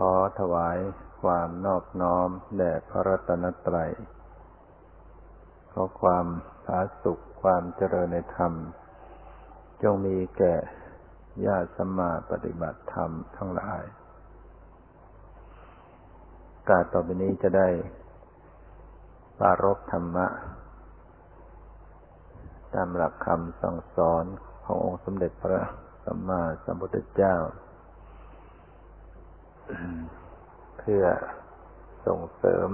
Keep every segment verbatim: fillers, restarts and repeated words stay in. ขอถวายความนอบน้อมแด่พระรัตนตรัยขอความผาสุขความเจริญในธรรมจงมีแก่ญาติสัมมาปฏิบัติธรรมทั้งหลายการต่อไปนี้จะได้ปรารภธรรมะตามหลักคำสั่งสอนขององค์สมเด็จพระสัมมาสัมพุทธเจ้า เพื่อส่งเสริม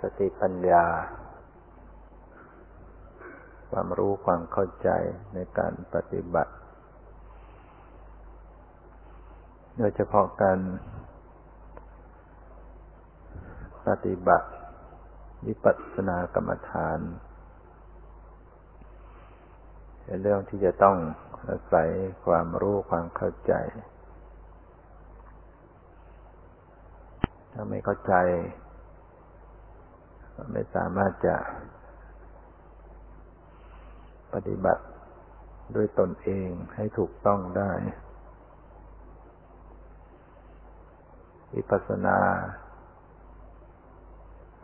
สติปัญญาความรู้ความเข้าใจในการปฏิบัติโดยเฉพาะการปฏิบัติวิปัสสนากรรมฐานเป็นเรื่องที่จะต้องอาศัยความรู้ความเข้าใจถ้าไม่เข้าใจก็ไม่สามารถจะปฏิบัติด้วยตนเองให้ถูกต้องได้วิปัสสนา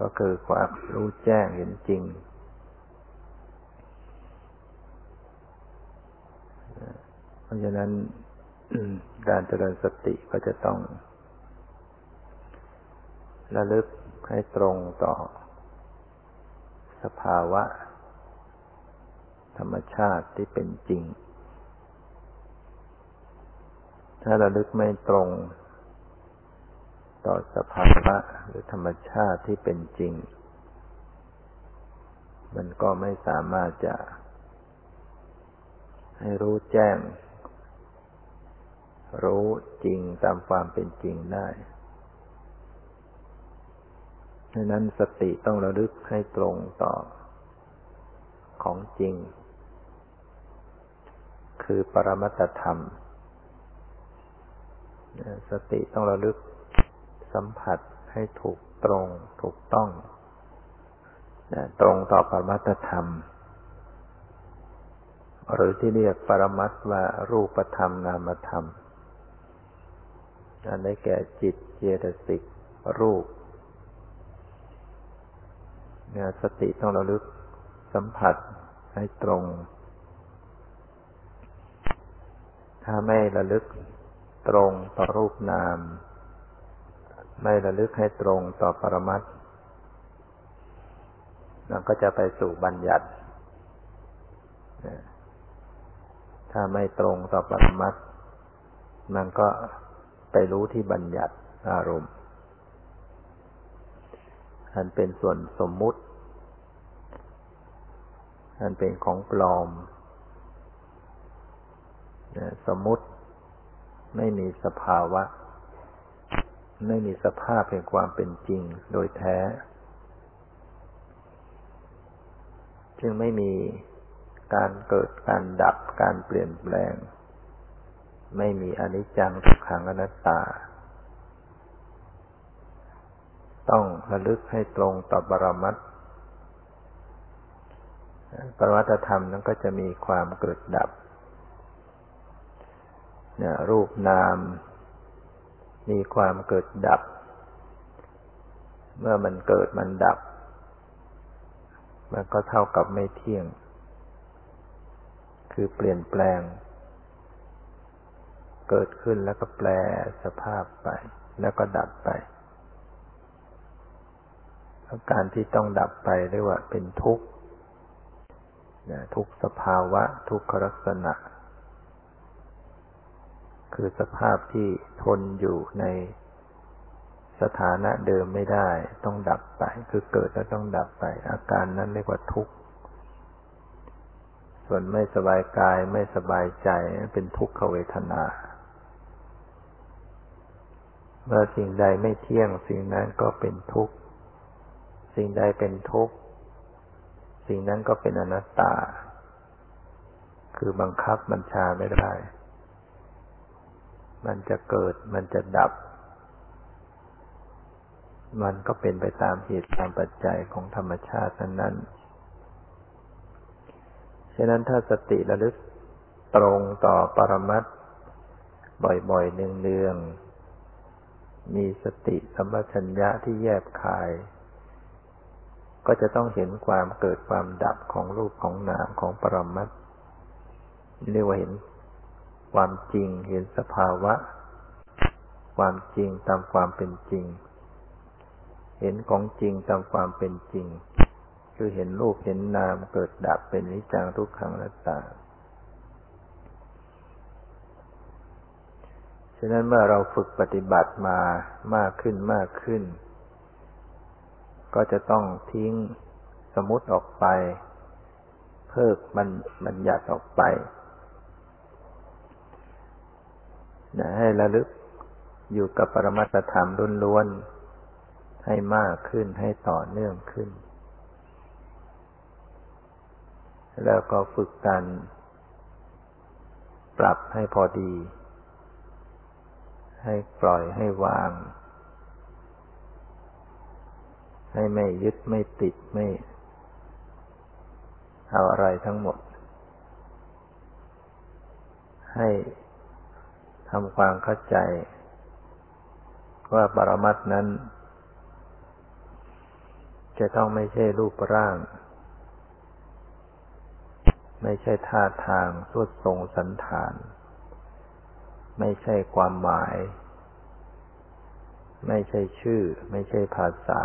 ก็คือความรู้แจ้งเห็นจริงเพราะฉะนั้นการเจริญสติก็จะต้องระลึกให้ตรงต่อสภาวะธรรมชาติที่เป็นจริงถ้าระลึกไม่ตรงต่อสภาวะหรือธรรมชาติที่เป็นจริงมันก็ไม่สามารถจะให้รู้แจ้งรู้จริงตามความเป็นจริงได้ดังนั้นสติต้องระลึกให้ตรงต่อของจริงคือปรมัตถธรรมสติต้องระลึกสัมผัสให้ถูกตรงถูกต้องตรงต่อปรมัตถธรรมหรือที่เรียกปรมัตถ์ว่ารูปธรรมนามธรรมอันได้แก่จิตเจตสิกรูปสติต้องระลึกสัมผัสให้ตรงถ้าไม่ระลึกตรงต่อรูปนามไม่ระลึกให้ตรงต่อปรมัตถ์มันก็จะไปสู่บัญญัติถ้าไม่ตรงต่อปรมัตถ์มันก็ไปรู้ที่บัญญัติอารมณ์อันเป็นส่วนสมมุติอันเป็นของปลอมสมมุติไม่มีสภาวะไม่มีสภาพแห่งความเป็นจริงโดยแท้จึงไม่มีการเกิดการดับการเปลี่ยนแปลงไม่มีอนิจจังทุกขังอนัตตาต้องระลึกให้ตรงต่อปรมัตถ์ปรมัตถธรรมนั้นก็จะมีความเกิดดับเนี่ยรูปนามมีความเกิดดับเมื่อมันเกิดมันดับมันก็เท่ากับไม่เที่ยงคือเปลี่ยนแปลงเกิดขึ้นแล้วก็แปรสภาพไปแล้วก็ดับไปอาการที่ต้องดับไปเรียกว่าเป็นทุกข์ทุกสภาวะทุกขลักษณะคือสภาพที่ทนอยู่ในสถานะเดิมไม่ได้ต้องดับไปคือเกิดแล้วต้องดับไปอาการนั้นเรียกว่าทุกข์ส่วนไม่สบายกายไม่สบายใจเป็นทุกขเวทนาเมื่อสิ่งใดไม่เที่ยงสิ่งนั้นก็เป็นทุกข์สิ่งใดเป็นทุกข์สิ่งนั้นก็เป็นอนัตตาคือบังคับบัญชาไม่ได้มันจะเกิดมันจะดับมันก็เป็นไปตามเหตุตามปัจจัยของธรรมชาตินั้นๆฉะนั้นถ้าสติระลึกตรงต่อปรมัตถ์ บ่อยๆเนืองๆมีสติสัมปชัญญะที่แยบคายก็จะต้องเห็นความเกิดความดับของรูปของนามของปรมัตถ์เรียกว่าเห็นความจริงเห็นสภาวะความจริงตามความเป็นจริงเห็นของจริงตามความเป็นจริงคือเห็นรูปเห็นนามเกิดดับเป็นนิจจังทุกขังอนัตตาฉะนั้นเมื่อเราฝึกปฏิบัติมามากขึ้นมากขึ้นก็จะต้องทิ้งสมมุติออกไปเพิกมันบัญญัติออกไปนะให้ระลึกอยู่กับปรมัตถธรรมล้วนๆให้มากขึ้นให้ต่อเนื่องขึ้นแล้วก็ฝึกการปรับให้พอดีให้ปล่อยให้วางให้ไม่ยึดไม่ติดไม่เอาอะไรทั้งหมดให้ทำความเข้าใจว่าปรมัตถ์นั้นจะต้องไม่ใช่รูปร่างไม่ใช่ท่าทางสวดทรงสันฐานไม่ใช่ความหมายไม่ใช่ชื่อไม่ใช่ภาษา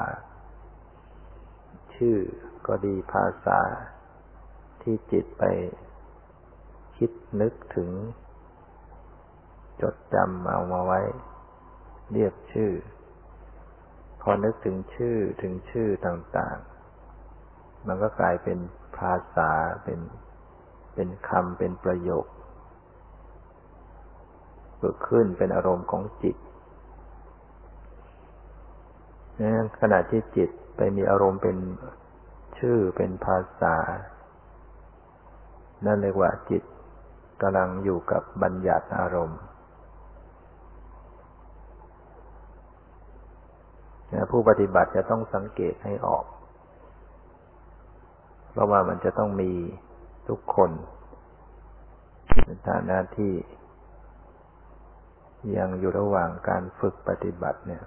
ชื่อก็ดีภาษาที่จิตไปคิดนึกถึงจดจำเอามาไว้เรียกชื่อพอนึกถึงชื่อถึงชื่อต่างๆมันก็กลายเป็นภาษาเป็นเป็นคำเป็นประโยคเกิดขึ้นเป็นอารมณ์ของจิตขณะที่จิตไปมีอารมณ์เป็นชื่อเป็นภาษานั่นเรียกว่าจิตกำลังอยู่กับบัญญัติอารมณ์ผู้ปฏิบัติจะต้องสังเกตให้ออกเพราะว่ามันจะต้องมีทุกคนในฐานะที่ยังอยู่ระหว่างการฝึกปฏิบัติเนี่ย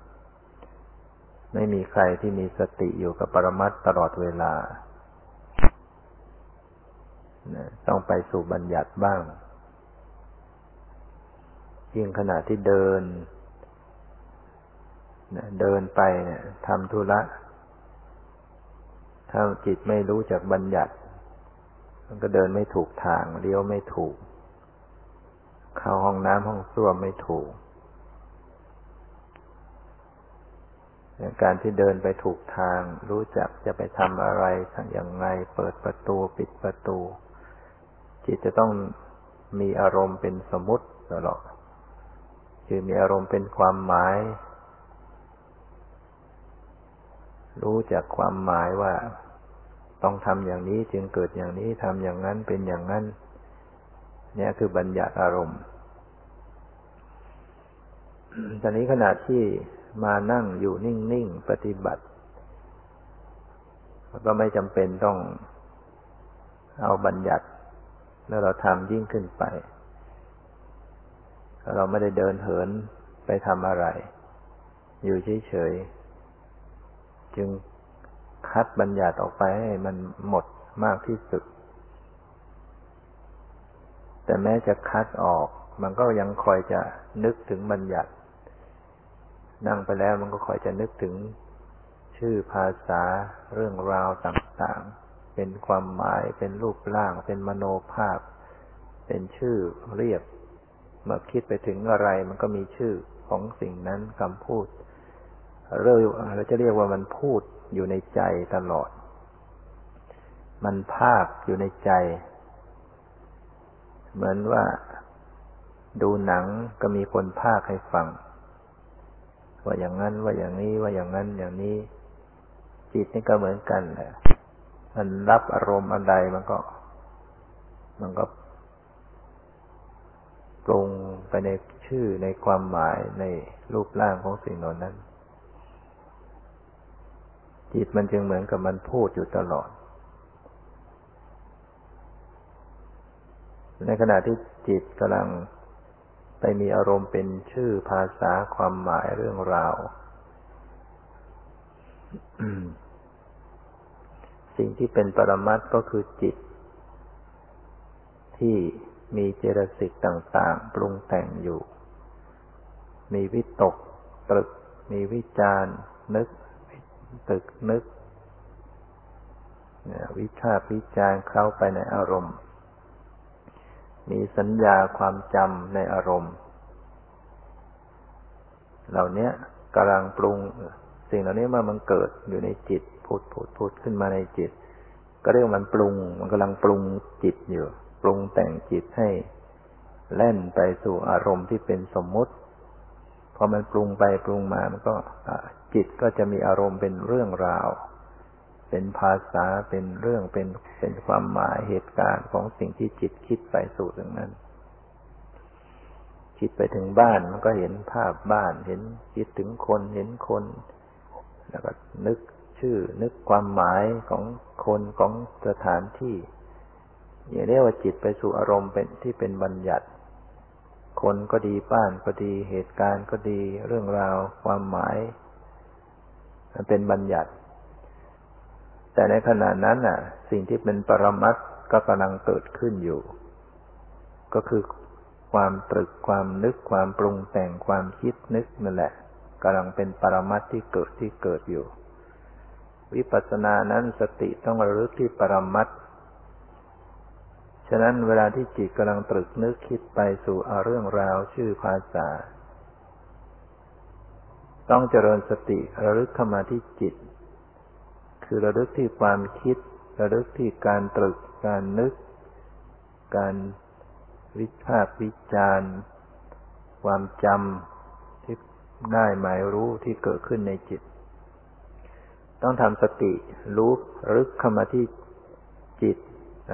ไม่มีใครที่มีสติอยู่กับปรมัตถ์ตลอดเวลาต้องไปสู่บัญญัติบ้างยิ่งขณะที่เดินเดินไปเนี่ยทำธุระถ้าจิตไม่รู้จักบัญญัติมันก็เดินไม่ถูกทางเลี้ยวไม่ถูกเข้าห้องน้ำห้องส้วมไม่ถูกการที่เดินไปถูกทางรู้จักจะไปทำอะไรทั้งอย่างไรเปิดประตูปิดประตูจิตจะต้องมีอารมณ์เป็นสมมุติตลอดคือมีอารมณ์เป็นความหมายรู้จักความหมายว่าต้องทำอย่างนี้จึงเกิดอย่างนี้ทำอย่างนั้นเป็นอย่างนั้นเนี่ยคือบัญญัติอารมณ์ตอนนี้ขณะที่มานั่งอยู่นิ่งๆปฏิบัติก็ไม่จำเป็นต้องเอาบัญญัติแล้วเราทำยิ่งขึ้นไปเราไม่ได้เดินเหินไปทำอะไรอยู่เฉยๆจึงคัดบัญญัติออกไปให้มันหมดมากที่สุดแต่แม้จะคัดออกมันก็ยังคอยจะนึกถึงบัญญัตินั่งไปแล้วมันก็คอยจะนึกถึงชื่อภาษาเรื่องราวต่างๆเป็นความหมายเป็นรูปร่างเป็นมโนภาพเป็นชื่อเรียกเมื่อคิดไปถึงอะไรมันก็มีชื่อของสิ่งนั้นคำพูดเรื่อยเราจะเรียกว่ามันพูดอยู่ในใจตลอดมันภาพอยู่ในใจเหมือนว่าดูหนังก็มีคนพากย์ให้ฟังว่าอย่างนั้นว่าอย่างนี้ว่าอย่างนั้นอย่างนี้จิตนี่ก็เหมือนกันแหละมันรับอารมณ์อะไรมันก็มันก็ปรุงไปในชื่อในความหมายในรูปร่างของสิ่งเหล่านั้นจิตมันจึงเหมือนกับมันพูดอยู่ตลอดในขณะที่จิตกำลัง ไปมีอารมณ์เป็นชื่อภาษาความหมายเรื่องราว สิ่งที่เป็นปรมัตถ์ก็คือจิตที่มีเจตสิกต่างๆปรุงแต่งอยู่มีวิตกตรึกมีวิจารณ์นึกตรึกนึกวิชาวิจารณ์เข้าไปในอารมณ์มีสัญญาความจำในอารมณ์เหล่านี้กำลังปรุงสิ่งเหล่านี้เมื่อมันเกิดอยู่ในจิตพูดพูดพูดขึ้นมาในจิตก็เรียกว่ามันปรุงมันกำลังปรุงจิตอยู่ปรุงแต่งจิตให้แล่นไปสู่อารมณ์ที่เป็นสมมุติพอมันปรุงไปปรุงมามันก็จิตก็จะมีอารมณ์เป็นเรื่องราวเป็นภาษาเป็นเรื่องเป็นเป็นความหมายเหตุการณ์ของสิ่งที่จิตคิดไปสู่ตรงนั้นคิดไปถึงบ้านมันก็เห็นภาพบ้านเห็นคิดถึงคนเห็นคนแล้วก็นึกชื่อนึกความหมายของคนของสถานที่อย่างเรียกว่าจิตไปสู่อารมณ์เป็นที่เป็นบัญญัติคนก็ดีบ้านก็ดีเหตุการณ์ก็ดีเรื่องราวความหมายมันเป็นบัญญัติแต่ในขณะนั้นน่ะสิ่งที่เป็นปรมัตถ์ก็กำลังเกิดขึ้นอยู่ก็คือความตรึกความนึกความปรุงแต่งความคิดนึกนั่นแหละกำลังเป็นปรมัตถ์ที่เกิดที่เกิดอยู่วิปัสสนานั้นสติต้องระลึกที่ปรมัตถ์ฉะนั้นเวลาที่จิตกำลังตรึกนึกคิดไปสู่เอาเรื่องราวชื่อภาษาต้องเจริญสติระลึกเข้ามาที่จิตคือระลึกที่ความคิดระลึกที่การตรึกการนึกการวิพากษ์วิจารณ์ความจำที่ได้หมายรู้ที่เกิดขึ้นในจิตต้องทำสติรู้ระลึกเข้ามาที่จิต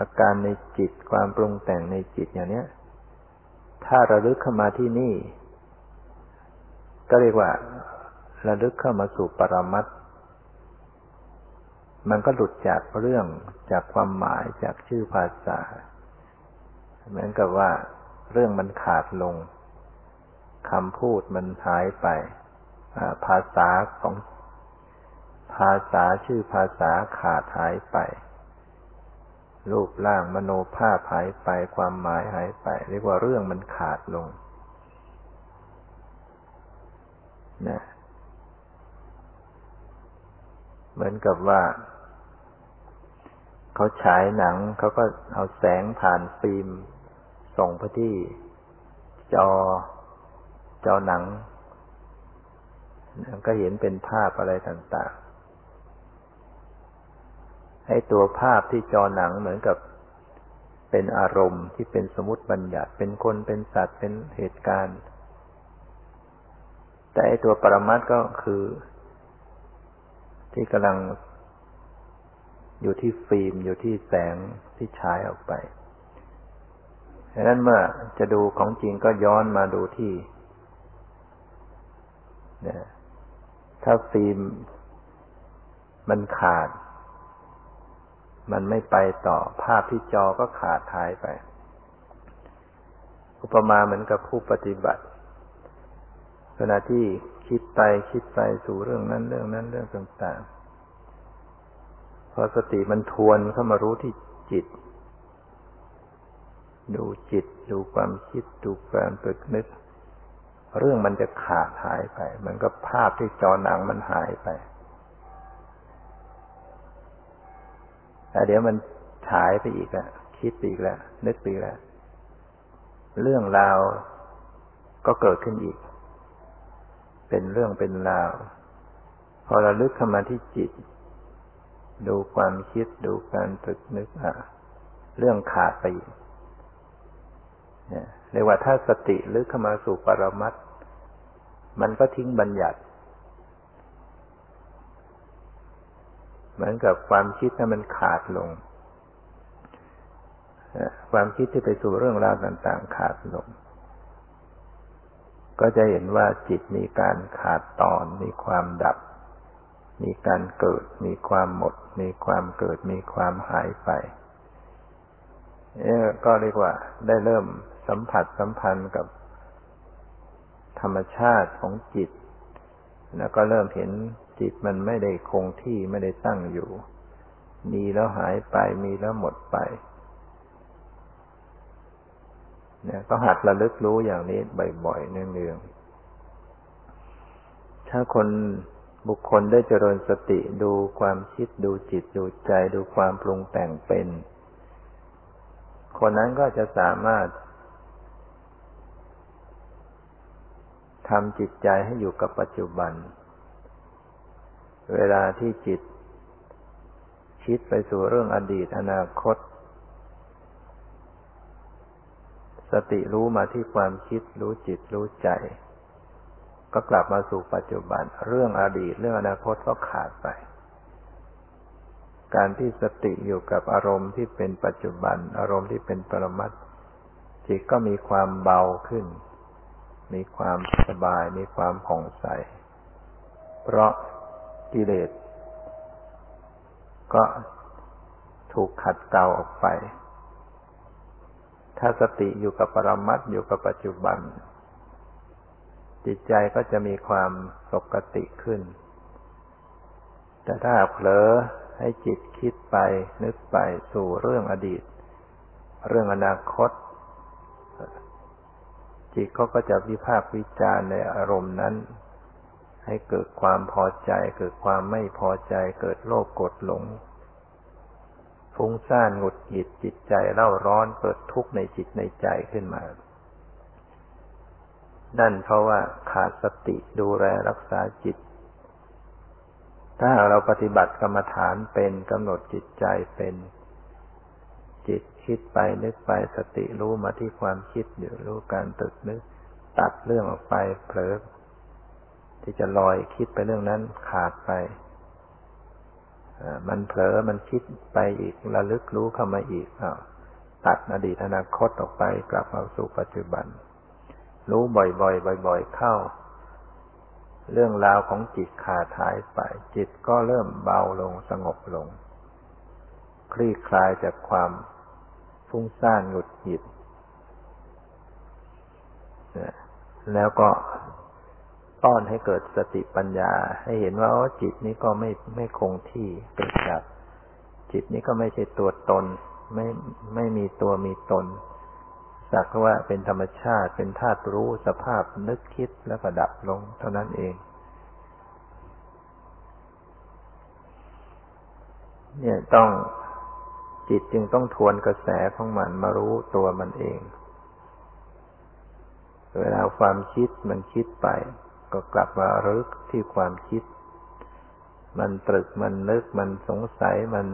อาการในจิตความปรุงแต่งในจิตอย่างนี้ถ้าระลึกเข้ามาที่นี่ก็เรียกว่าระลึกเข้ามาสู่ปรมัตถ์มันก็หลุดจากเรื่องจากความหมายจากชื่อภาษาเหมือนกับว่าเรื่องมันขาดลงคำพูดมันหายไปภาษาของภาษาชื่อภาษาขาดหายไปรูปร่างมโนภาพหายไปความหมายหายไปเรียกว่าเรื่องมันขาดลงนะเหมือนกับว่าเขาฉายหนังเขาก็เอาแสงผ่านฟิล์มส่งไปที่จอจอหนังก็เห็นเป็นภาพอะไรต่างๆให้ตัวภาพที่จอหนังเหมือนกับเป็นอารมณ์ที่เป็นสมมติบัญญัติเป็นคนเป็นสัตว์เป็นเหตุการณ์แต่ไอ้ตัวปรมัตถ์ก็คือที่กำลังอยู่ที่ฟิล์มอยู่ที่แสงที่ฉายออกไปฉะนั้นเมื่อจะดูของจริงก็ย้อนมาดูที่นะถ้าฟิล์มมันขาดมันไม่ไปต่อภาพที่จอก็ขาดหายไปอุปมาเหมือนกับผู้ปฏิบัติขณะที่คิดไปคิดไปสู่เรื่องนั้นเรื่องนั้นเรื่องต่างๆพอสติมันทวนเข้ามารู้ที่จิตดูจิตดูความคิดดูความตรึกนึกเรื่องมันจะขาดหายไปเหมือนกับภาพที่จอหนังมันหายไปแต่เดี๋ยวมันฉายไปอีกแล้วคิดไปอีกแล้วนึกไปอีกแล้วเรื่องราวก็เกิดขึ้นอีกเป็นเรื่องเป็นราวพอระลึกเข้ามาที่จิตดูความคิดดูการตรึกนึกอ่ะเรื่องขาดไปอีกเนี่ยเรียกว่าถ้าสติลึกเข้ามาสู่ปรมัตถ์มันก็ทิ้งบัญญัติเหมือนกับความคิดนั้นมันขาดลงความคิดที่ไปสู่เรื่องราวต่างๆขาดลงก็จะเห็นว่าจิตมีการขาดตอนมีความดับมีการเกิดมีความหมดมีความเกิดมีความหายไปก็เรียกว่าได้เริ่มสัมผัสสัมพันธ์กับ รรมชาติของจิตแล้วก็เริ่มเห็นจิตมันไม่ได้คงที่ไม่ได้ตั้งอยู่มีแล้วหายไปมีแล้วหมดไปเนี่ยก็หัดระลึกรู้อย่างนี้บ่อยๆเนืองๆถ้าคนบุคคลได้เจริญสติดูความคิดดูจิตดูใจดูความปรุงแต่งเป็นคนนั้นก็จะสามารถทำจิตใจให้อยู่กับปัจจุบันเวลาที่จิตคิดไปสู่เรื่องอดีตอนาคตสติรู้มาที่ความคิดรู้จิตรู้ใจก็กลับมาสู่ปัจจุบันเรื่องอดีตเรื่องอนาคตก็ขาดไปการที่สติอยู่กับอารมณ์ที่เป็นปัจจุบันอารมณ์ที่เป็นปรมัตถ์จิตก็มีความเบาขึ้นมีความสบายมีความผ่องใสเพราะกิเลสก็ถูกขัดเกลาออกไปถ้าสติอยู่กับปรมัตถ์อยู่กับปัจจุบันจิตใจก็จะมีความปกติขึ้นแต่ถ้าเผลอให้จิตคิดไปนึกไปสู่เรื่องอดีตเรื่องอนาคตจิตก็จะวิพากษ์วิจารณ์ในอารมณ์นั้นให้เกิดความพอใจเกิดความไม่พอใจเกิดโลภโกรธหลงฟุ้งซ่านหงุดหงิดจิตใจเร่าร้อนเกิดทุกข์ในจิตในใจขึ้นมานั่นเพราะว่าขาดสติดูแลรักษาจิตถ้าเราปฏิบัติกรรมฐานเป็นกำหนดจิตใจเป็นจิตคิดไปนึกไปสติรู้มาที่ความคิดอยู่รู้การตึกนึกตัดเรื่องออกไปเผลอที่จะลอยคิดไปเรื่องนั้นขาดไปมันเผลอมันคิดไปอีกระลึกรู้เข้ามาอีกตัดอดีตอนาคตออกไปกลับมาสู่ปัจจุบันรู้บ่อยๆบ่อยๆเข้าเรื่องราวของจิตขาดหายไปจิตก็เริ่มเบาลงสงบลงคลี่คลายจากความฟุ้งซ่านหงุดหงิดแล้วก็ต้อนให้เกิดสติปัญญาให้เห็นว่าจิตนี้ก็ไม่ไม่คงที่เกิดดับจิตนี้ก็ไม่ใช่ตัวตนไม่ไม่มีตัวมีตนสักว่าเป็นธรรมชาติเป็นธาตุรู้สภาพนึกคิดแล้วก็ดับลงเท่านั้นเองเนี่ยต้องจิตจึงต้องทวนกระแสของมันมารู้ตัวมันเองเวลาความคิดมันคิดไปก็กลับมารึกที่ความคิดมันตรึกมันนึกมันสงสัยมัน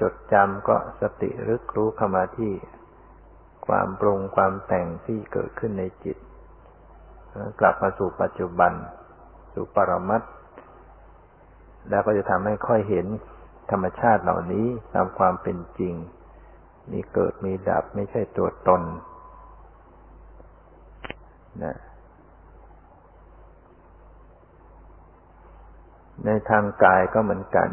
จดจำก็สติรึกรู้เข้ามาที่ความปรุงความแต่งที่เกิดขึ้นในจิตกลับมาสู่ปัจจุบันสู่ปรมัตถ์แล้วก็จะทำให้ค่อยเห็นธรรมชาติเหล่านี้ตามความเป็นจริงมีเกิดมีดับไม่ใช่ตัวตนนะในทางกายก็เหมือนกัน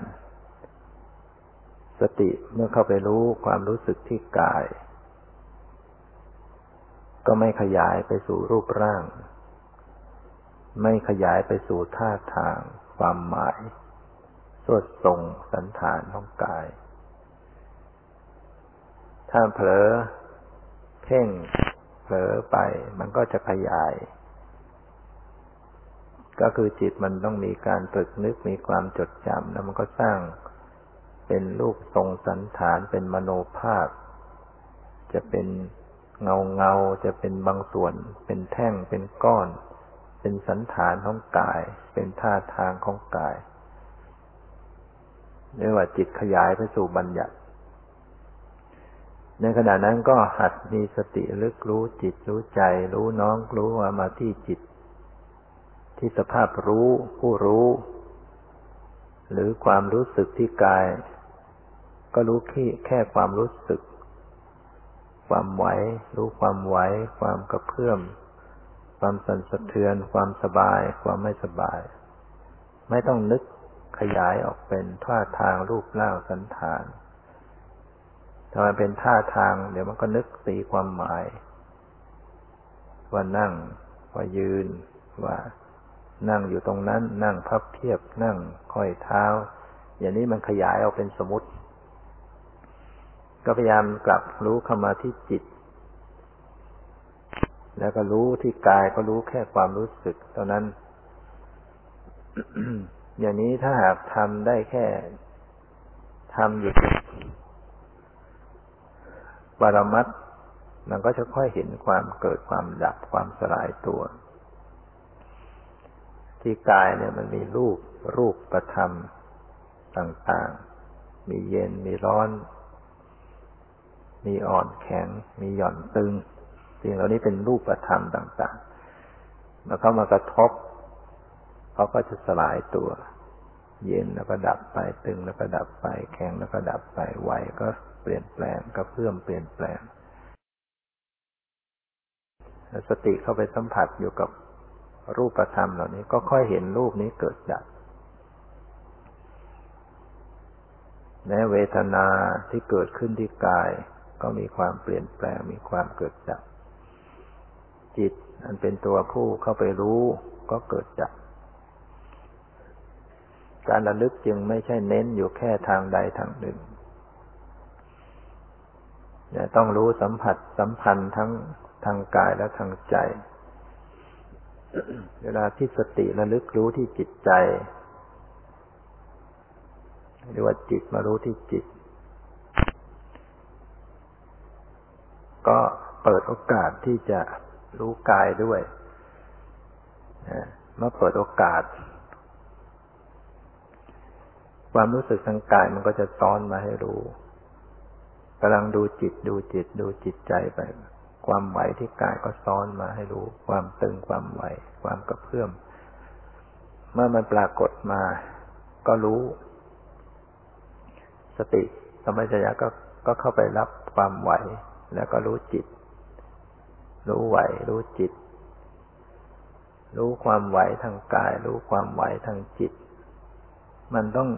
สติเมื่อเข้าไปรู้ความรู้สึกที่กายก็ไม่ขยายไปสู่รูปร่างไม่ขยายไปสู่ท่าทางความหมายสวดทรงสันฐานของกายถ้าเผลอเพ่งเผลอไปมันก็จะขยายก็คือจิตมันต้องมีการตรึกนึกมีความจดจำแล้วมันก็สร้างเป็นรูปทรงสันฐานเป็นมโนภาพจะเป็นเงาเงาจะเป็นบางส่วนเป็นแท่งเป็นก้อนเป็นสันฐานของกายเป็นท่าทางของกายเรียกว่าจิตขยายไปสู่บัญญัติในขณะนั้นก็หัดมีสติระลึกรู้จิตรู้ใจรู้น้องรู้ว่ามาที่จิตที่สภาพรู้ผู้รู้หรือความรู้สึกที่กายก็รู้แค่ความรู้สึกความไหวรู้ความไหวความกระเพื่อมความสั่นสะเทือนความสบายความไม่สบายไม่ต้องนึกขยายออกเป็นท่าทางรูปร่างสันฐานถ้ามันเป็นท่าทางเดี๋ยวมันก็นึกตีความหมายว่านั่งว่ายืน ว่านั่งอยู่ตรงนั้นนั่งพับเพียบนั่งค่อยเท้าอย่างนี้มันขยายออกเป็นสมมติก็พยายามกลับรู้เข้ามาที่จิตแล้วก็รู้ที่กายก็รู้แค่ความรู้สึกเท่านั้น อย่างนี้ถ้าหากทำได้แค่ทำอยู่ปรมัตถ์มันก็จะค่อยเห็นความเกิดความดับความสลายตัวที่กายเนี่ยมันมีรูปรูปประธรรมต่างๆมีเย็นมีร้อนมีอ่อนแข็งมีหย่อนตึงสิ่งเหล่านี้เป็นรูปธรรมต่างๆมาเข้ามากระทบเขาก็จะสลายตัวเย็นแล้วก็ดับไปตึงแล้วก็ดับไปแข็งแล้วก็ดับไปไหวก็เปลี่ยนแปลงก็เพิ่มเปลี่ยนแปลงสติเข้าไปสัมผัสอยู่กับรูปธรรมเหล่านี้ก็ค่อยเห็นรูปนี้เกิดดับและเวทนาที่เกิดขึ้นที่กายก็มีความเปลี่ยนแปลงมีความเกิดดับจิตอันเป็นตัวผู้เข้าไปรู้ก็เกิดดับการระลึกจึงไม่ใช่เน้นอยู่แค่ทางใดทางหนึ่งแต่ต้องรู้สัมผัสสัมพันธ์ทั้งทางกายและทางใจเวลาที่สติระลึกรู้ที่จิตใจหรือว่าจิตมารู้ที่จิตก็เปิดโอกาสที่จะรู้กายด้วยเมื่อเปิดโอกาสความรู้สึกทางกายมันก็จะซ้อนมาให้รู้กำลังดูจิตดูจิตดูจิตใจไปความไหวที่กายก็ซ้อนมาให้รู้ความตึงความไหวความกระเพื่อมเมื่อมันปรากฏมาก็รู้สติสัมปชัญญะก็ก็เข้าไปรับความไหวแล้วก็รู้จิตรู้ไหวรู้จิตรู้ความไหวทางกายรู้ความไหวทางจิตมันต้อง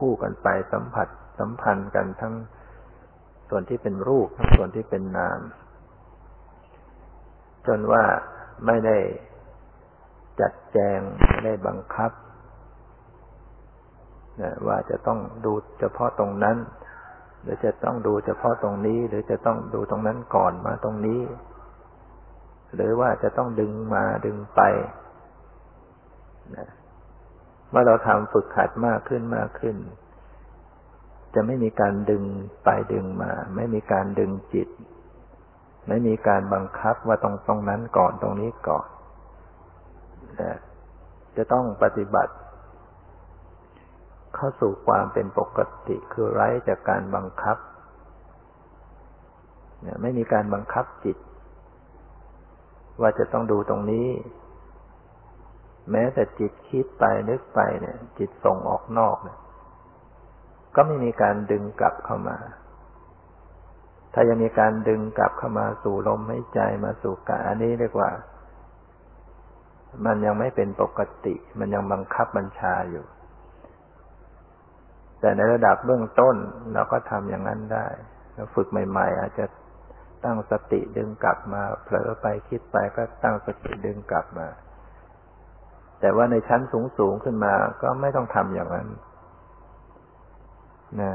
คู่ๆกันไปสัมผัสสัมพันธ์กันทั้งส่วนที่เป็นรูปทั้งส่วนที่เป็นนามจนว่าไม่ได้จัดแจงไม่ได้บังคับว่าจะต้องดูเฉพาะตรงนั้นหรือจะต้องดูเฉพาะตรงนี้หรือจะต้องดูตรงนั้นก่อนมาตรงนี้หรือว่าจะต้องดึงมาดึงไปนะเมื่อเราทำฝึกหัดมากขึ้นมากขึ้นจะไม่มีการดึงไปดึงมาไม่มีการดึงจิตไม่มีการบังคับว่าตรงตรงนั้นก่อนตรงนี้ก่อนนะจะต้องปฏิบัติเข้าสู่ความเป็นปกติคือไร้จากการบังคับนะไม่มีการบังคับจิตว่าจะต้องดูตรงนี้แม้แต่จิตคิดไปนึกไปเนี่ยจิตส่งออกนอกเนี่ยก็ไม่มีการดึงกลับเข้ามาถ้ายังมีการดึงกลับเข้ามาสู่ลมหายใจมาสู่กายอันนี้เรียกว่ามันยังไม่เป็นปกติมันยังบังคับบัญชาอยู่แต่ในระดับเบื้องต้นเราก็ทำอย่างนั้นได้เราฝึกใหม่ๆอาจจะตั้งสติดึงกลับมาเผลอไปคิดไปก็ตั้งสติดึงกลับมาแต่ว่าในชั้นสูงๆขึ้นมาก็ไม่ต้องทำอย่างนั้นนะ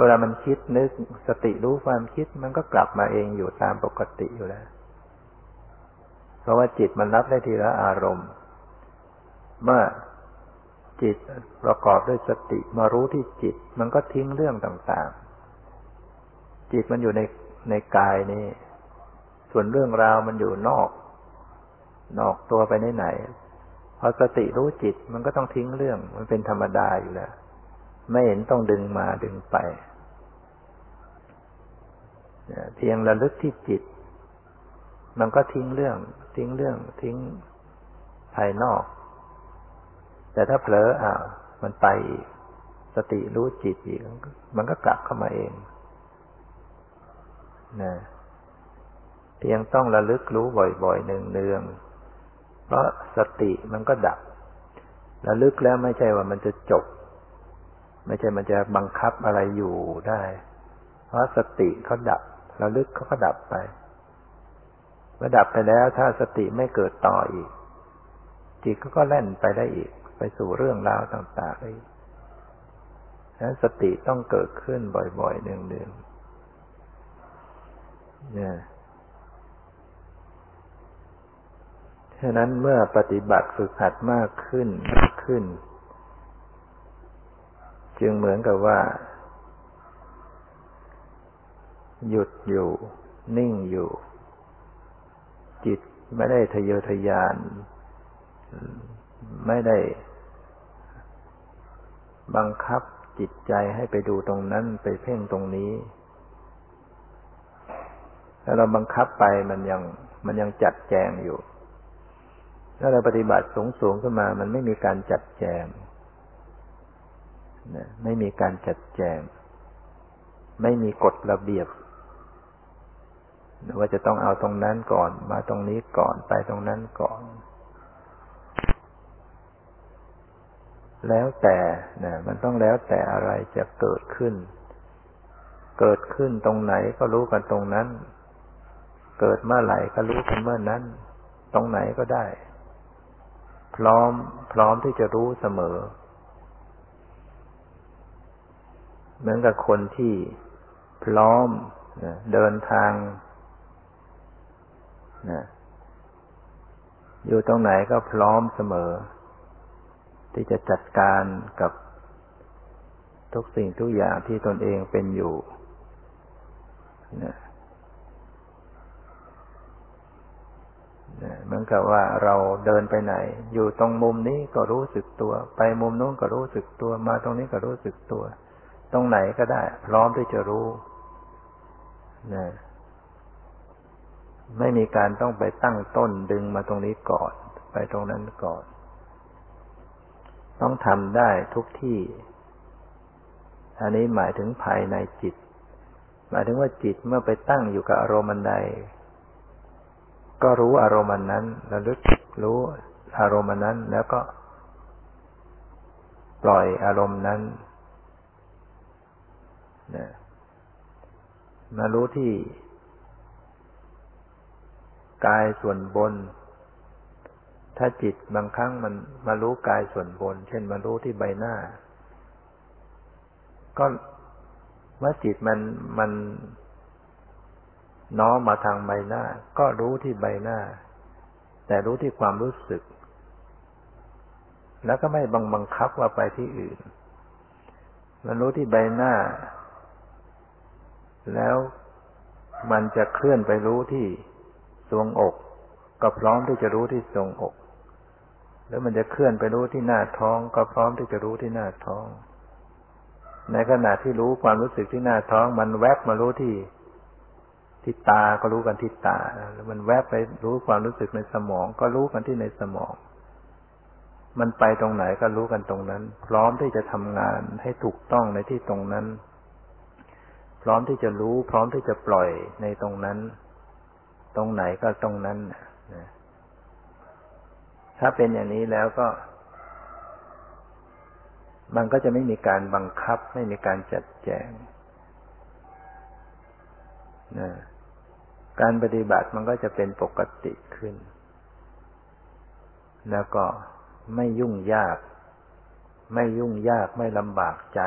เวลามันคิดนึกสติรู้ความคิดมันก็กลับมาเองอยู่ตามปกติอยู่แล้วเพราะว่าจิตมันรับได้ทีละอารมณ์เมื่อจิตประกอบด้วยสติมารู้ที่จิตมันก็ทิ้งเรื่องต่างๆจิตมันอยู่ในในกายนี่ส่วนเรื่องราวมันอยู่นอกนอกตัวไปไหนพอสติรู้จิตมันก็ต้องทิ้งเรื่องมันเป็นธรรมดาอยู่แล้วไม่เห็นต้องดึงมาดึงไปเพียงระลึกที่จิตมันก็ทิ้งเรื่องทิ้งเรื่องทิ้งภายนอกแต่ถ้าเผลออ่ะมันไปสติรู้จิตอีกมันก็กลับเข้ามาเองนะเพียงต้องระลึกรู้บ่อยๆเนืองๆเพราะสติมันก็ดับระลึกแล้วไม่ใช่ว่ามันจะจบไม่ใช่มันจะบังคับอะไรอยู่ได้เพราะสติเขาดับระลึกเขาก็ดับไป เมื่อดับไปแล้วถ้าสติไม่เกิดต่ออีกจิตก็แล่นไปได้อีกไปสู่เรื่องราวต่างๆได้นั้นสติต้องเกิดขึ้นบ่อยๆเนืองๆเนี่ยฉะนั้นเมื่อปฏิบัติฝึกหัดมากขึ้นมากขึ้นจึงเหมือนกับว่าหยุดอยู่นิ่งอยู่จิตไม่ได้ทะเยอทะยานไม่ได้บังคับจิตใจให้ไปดูตรงนั้นไปเพ่งตรงนี้ถ้าเราบังคับไปมันยังมันยังจัดแจงอยู่ถ้าเราปฏิบัติสูงสูงขึ้นมามันไม่มีการจัดแจงนะไม่มีการจัดแจงไม่มีกฎระเบียบว่าจะต้องเอาตรงนั้นก่อนมาตรงนี้ก่อนไปตรงนั้นก่อนแล้วแต่นะมันต้องแล้วแต่อะไรจะเกิดขึ้นเกิดขึ้นตรงไหนก็รู้กันตรงนั้นเกิดเมื่อไหร่ก็รู้กันเมื่อนั้นตรงไหนก็ได้พร้อมพร้อมที่จะรู้เสมอเหมือนกับคนที่พร้อมนะเดินทางนะอยู่ตรงไหนก็พร้อมเสมอที่จะจัดการกับทุกสิ่งทุกอย่างที่ตนเองเป็นอยู่นะนะเหมือนกับว่าเราเดินไปไหนอยู่ตรงมุมนี้ก็รู้สึกตัวไปมุมโน้นก็รู้สึกตัวมาตรงนี้ก็รู้สึกตัวตรงไหนก็ได้พร้อมที่จะรู้นะไม่มีการต้องไปตั้งต้นดึงมาตรงนี้ก่อนไปตรงนั้นก่อนต้องทำได้ทุกที่อันนี้หมายถึงภายในจิตหมายถึงว่าจิตเมื่อไปตั้งอยู่กับอารมณ์ใดก็รู้อารมณ์นั้นระลึกรู้อารมณ์นั้นแล้วก็ปล่อยอารมณ์นั้นนะมารู้ที่กายส่วนบนถ้าจิตบางครั้งมันมารู้กายส่วนบนเช่นมารู้ที่ใบหน้าก็เมื่อจิตมันมันน้อมมาทางใบหน้าก็รู้ที่ใบหน้าแต่รู้ที่ความรู้สึกแล้วก็ไม่บังบังคับว่าไปที่อื่นมันรู้ที่ใบหน้าแล้วมันจะเคลื่อนไปรู้ที่ทรวงอกก็พร้อมที่จะรู้ที่ทรวงอกแล้วมันจะเคลื่อนไปรู้ที่หน้าท้องก็พร้อมที่จะรู้ที่หน้าท้องในขณะที่รู้ความรู้สึกที่หน้าท้องมันแวบมารู้ที่ที่ตาก็รู้กันที่ตาแล้วมันแวบไปรู้ความรู้สึกในสมองก็รู้กันที่ในสมองมันไปตรงไหนก็รู้กันตรงนั้นพร้อมที่จะทำงานให้ถูกต้องในที่ตรงนั้นพร้อมที่จะรู้พร้อมที่จะปล่อยในตรงนั้นตรงไหนก็ตรงนั้นนะถ้าเป็นอย่างนี้แล้วก็มันก็จะไม่มีการบังคับไม่มีการจัดแจงนะการปฏิบัติมันก็จะเป็นปกติขึ้นแล้วก็ไม่ยุ่งยากไม่ยุ่งยากไม่ลำบากใจ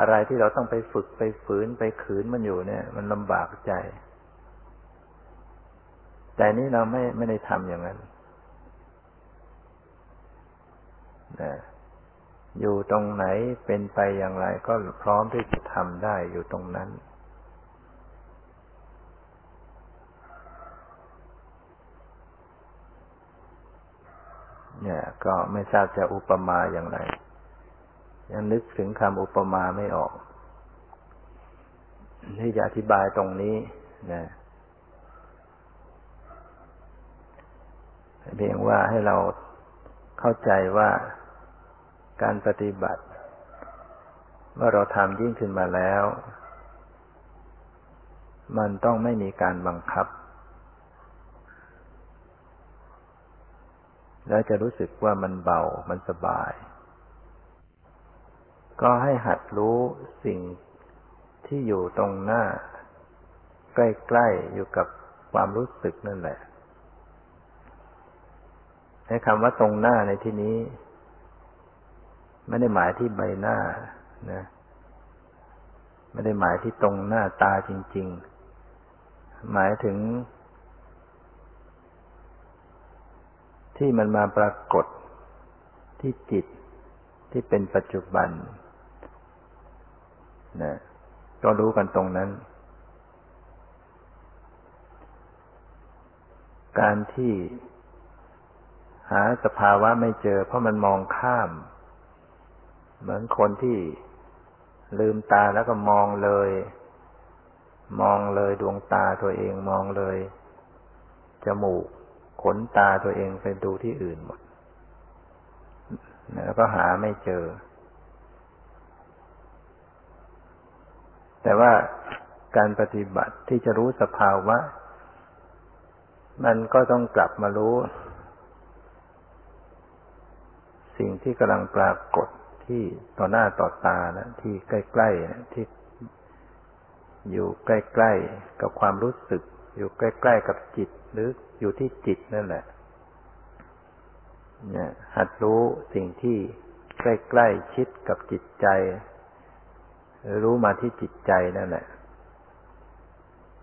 อะไรที่เราต้องไปฝึกไปฝืนไปขืนมันอยู่เนี่ยมันลำบากใจแต่นี้เราไม่ไม่ได้ทำอย่างนั้นนะอยู่ตรงไหนเป็นไปอย่างไรก็พร้อมที่จะทำได้อยู่ตรงนั้นเนี่ยก็ไม่ทราบจะอุปมาอย่างไรยังนึกถึงคำอุปมาไม่ออกที่จะอธิบายตรงนี้นะเพียงว่าให้เราเข้าใจว่าการปฏิบัติเมื่อเราทำยิ่งขึ้นมาแล้วมันต้องไม่มีการบังคับแล้วจะรู้สึกว่ามันเบามันสบายก็ให้หัดรู้สิ่งที่อยู่ตรงหน้าใกล้ๆอยู่กับ ความรู้สึกนั่นแหละในคำว่าตรงหน้าในที่นี้ไม่ได้หมายที่ใบหน้านะไม่ได้หมายที่ตรงหน้าตาจริงๆหมายถึงที่มันมาปรากฏที่จิตที่เป็นปัจจุบันนะก็รู้กันตรงนั้นการที่หาสภาวะไม่เจอเพราะมันมองข้ามเหมือนคนที่ลืมตาแล้วก็มองเลยมองเลยดวงตาตัวเองมองเลยจมูกขนตาตัวเองไปดูที่อื่นหมดแล้วก็หาไม่เจอแต่ว่าการปฏิบัติที่จะรู้สภาวะมันก็ต้องกลับมารู้สิ่งที่กำลังปรากฏที่ต่อหน้าต่อตานะที่ใกล้ๆที่อยู่ใกล้ๆกับความรู้สึกอยู่ใกล้ๆกับจิตหรืออยู่ที่จิตนั่นแหละเนี่ยหัดรู้สิ่งที่ใกล้ๆชิดกับจิตใจรู้มาที่จิตใจนั่นแหละ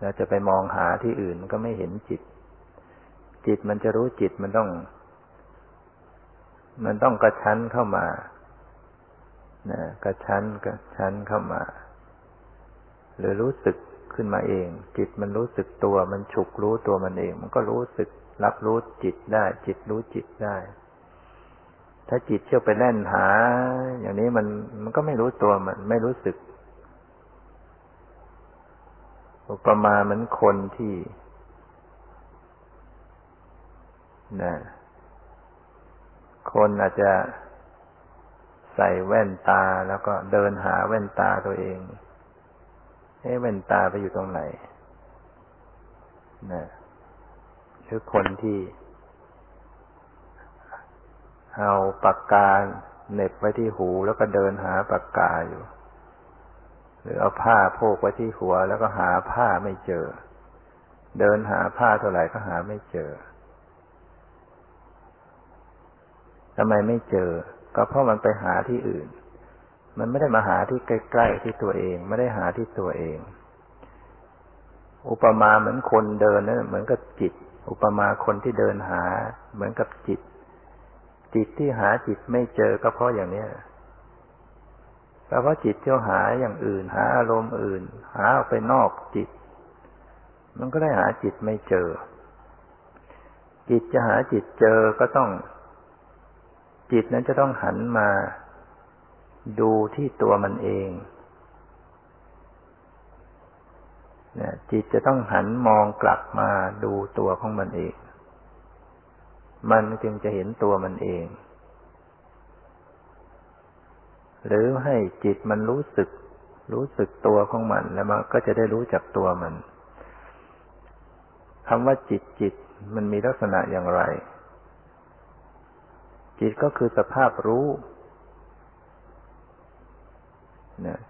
เราจะไปมองหาที่อื่นก็ไม่เห็นจิตจิตมันจะรู้จิตมันต้องมันต้องกระชั้นเข้ามานะกระชั้นกระชั้นเข้ามาหรือรู้สึกขึ้นมาเองจิตมันรู้สึกตัวมันฉุกรู้ตัวมันเองมันก็รู้สึกรับรู้จิตได้จิตรู้จิตได้ถ้าจิตเที่ยวไปแล่นหาอย่างนี้มันมันก็ไม่รู้ตัวมันไม่รู้สึกอุปมาเหมือนคนที่นะคนอาจจะใส่แว่นตาแล้วก็เดินหาแว่นตาตัวเองเอ๊ะแว่นตาไปอยู่ตรงไหนนะคือคนที่เอาปากกาเหน็บไว้ที่หูแล้วก็เดินหาปากกาอยู่หรือเอาผ้าโพกไว้ที่หัวแล้วก็หาผ้าไม่เจอเดินหาผ้าเท่าไหร่ก็หาไม่เจอทำไมไม่เจอก็เพราะมันไปหาที่อื่นมันไม่ได้มาหาที่ใกล้ๆที่ตัวเองไม่ได้หาที่ตัวเองอุปมาเหมือนคนเดินนะเหมือนกับจิตอุปมาคนที่เดินหาเหมือนกับจิตจิตที่หาจิตไม่เจอก็เพราะอย่างเนี้ยแต่ว่าจิตเที่ยวหาอย่างอื่นหาอารมณ์อื่นหาออกไปนอกจิตมันก็ได้หาจิตไม่เจอจิตจะหาจิตเจอก็ต้องจิตนั้นจะต้องหันมาดูที่ตัวมันเองเนี่ยจิตจะต้องหันมองกลับมาดูตัวของมันเองมันจึงจะเห็นตัวมันเองหรือให้จิตมันรู้สึกรู้สึกตัวของมันแล้วมันก็จะได้รู้จักตัวมันคำว่าจิตจิตมันมีลักษณะอย่างไรจิตก็คือสภาพรู้นะ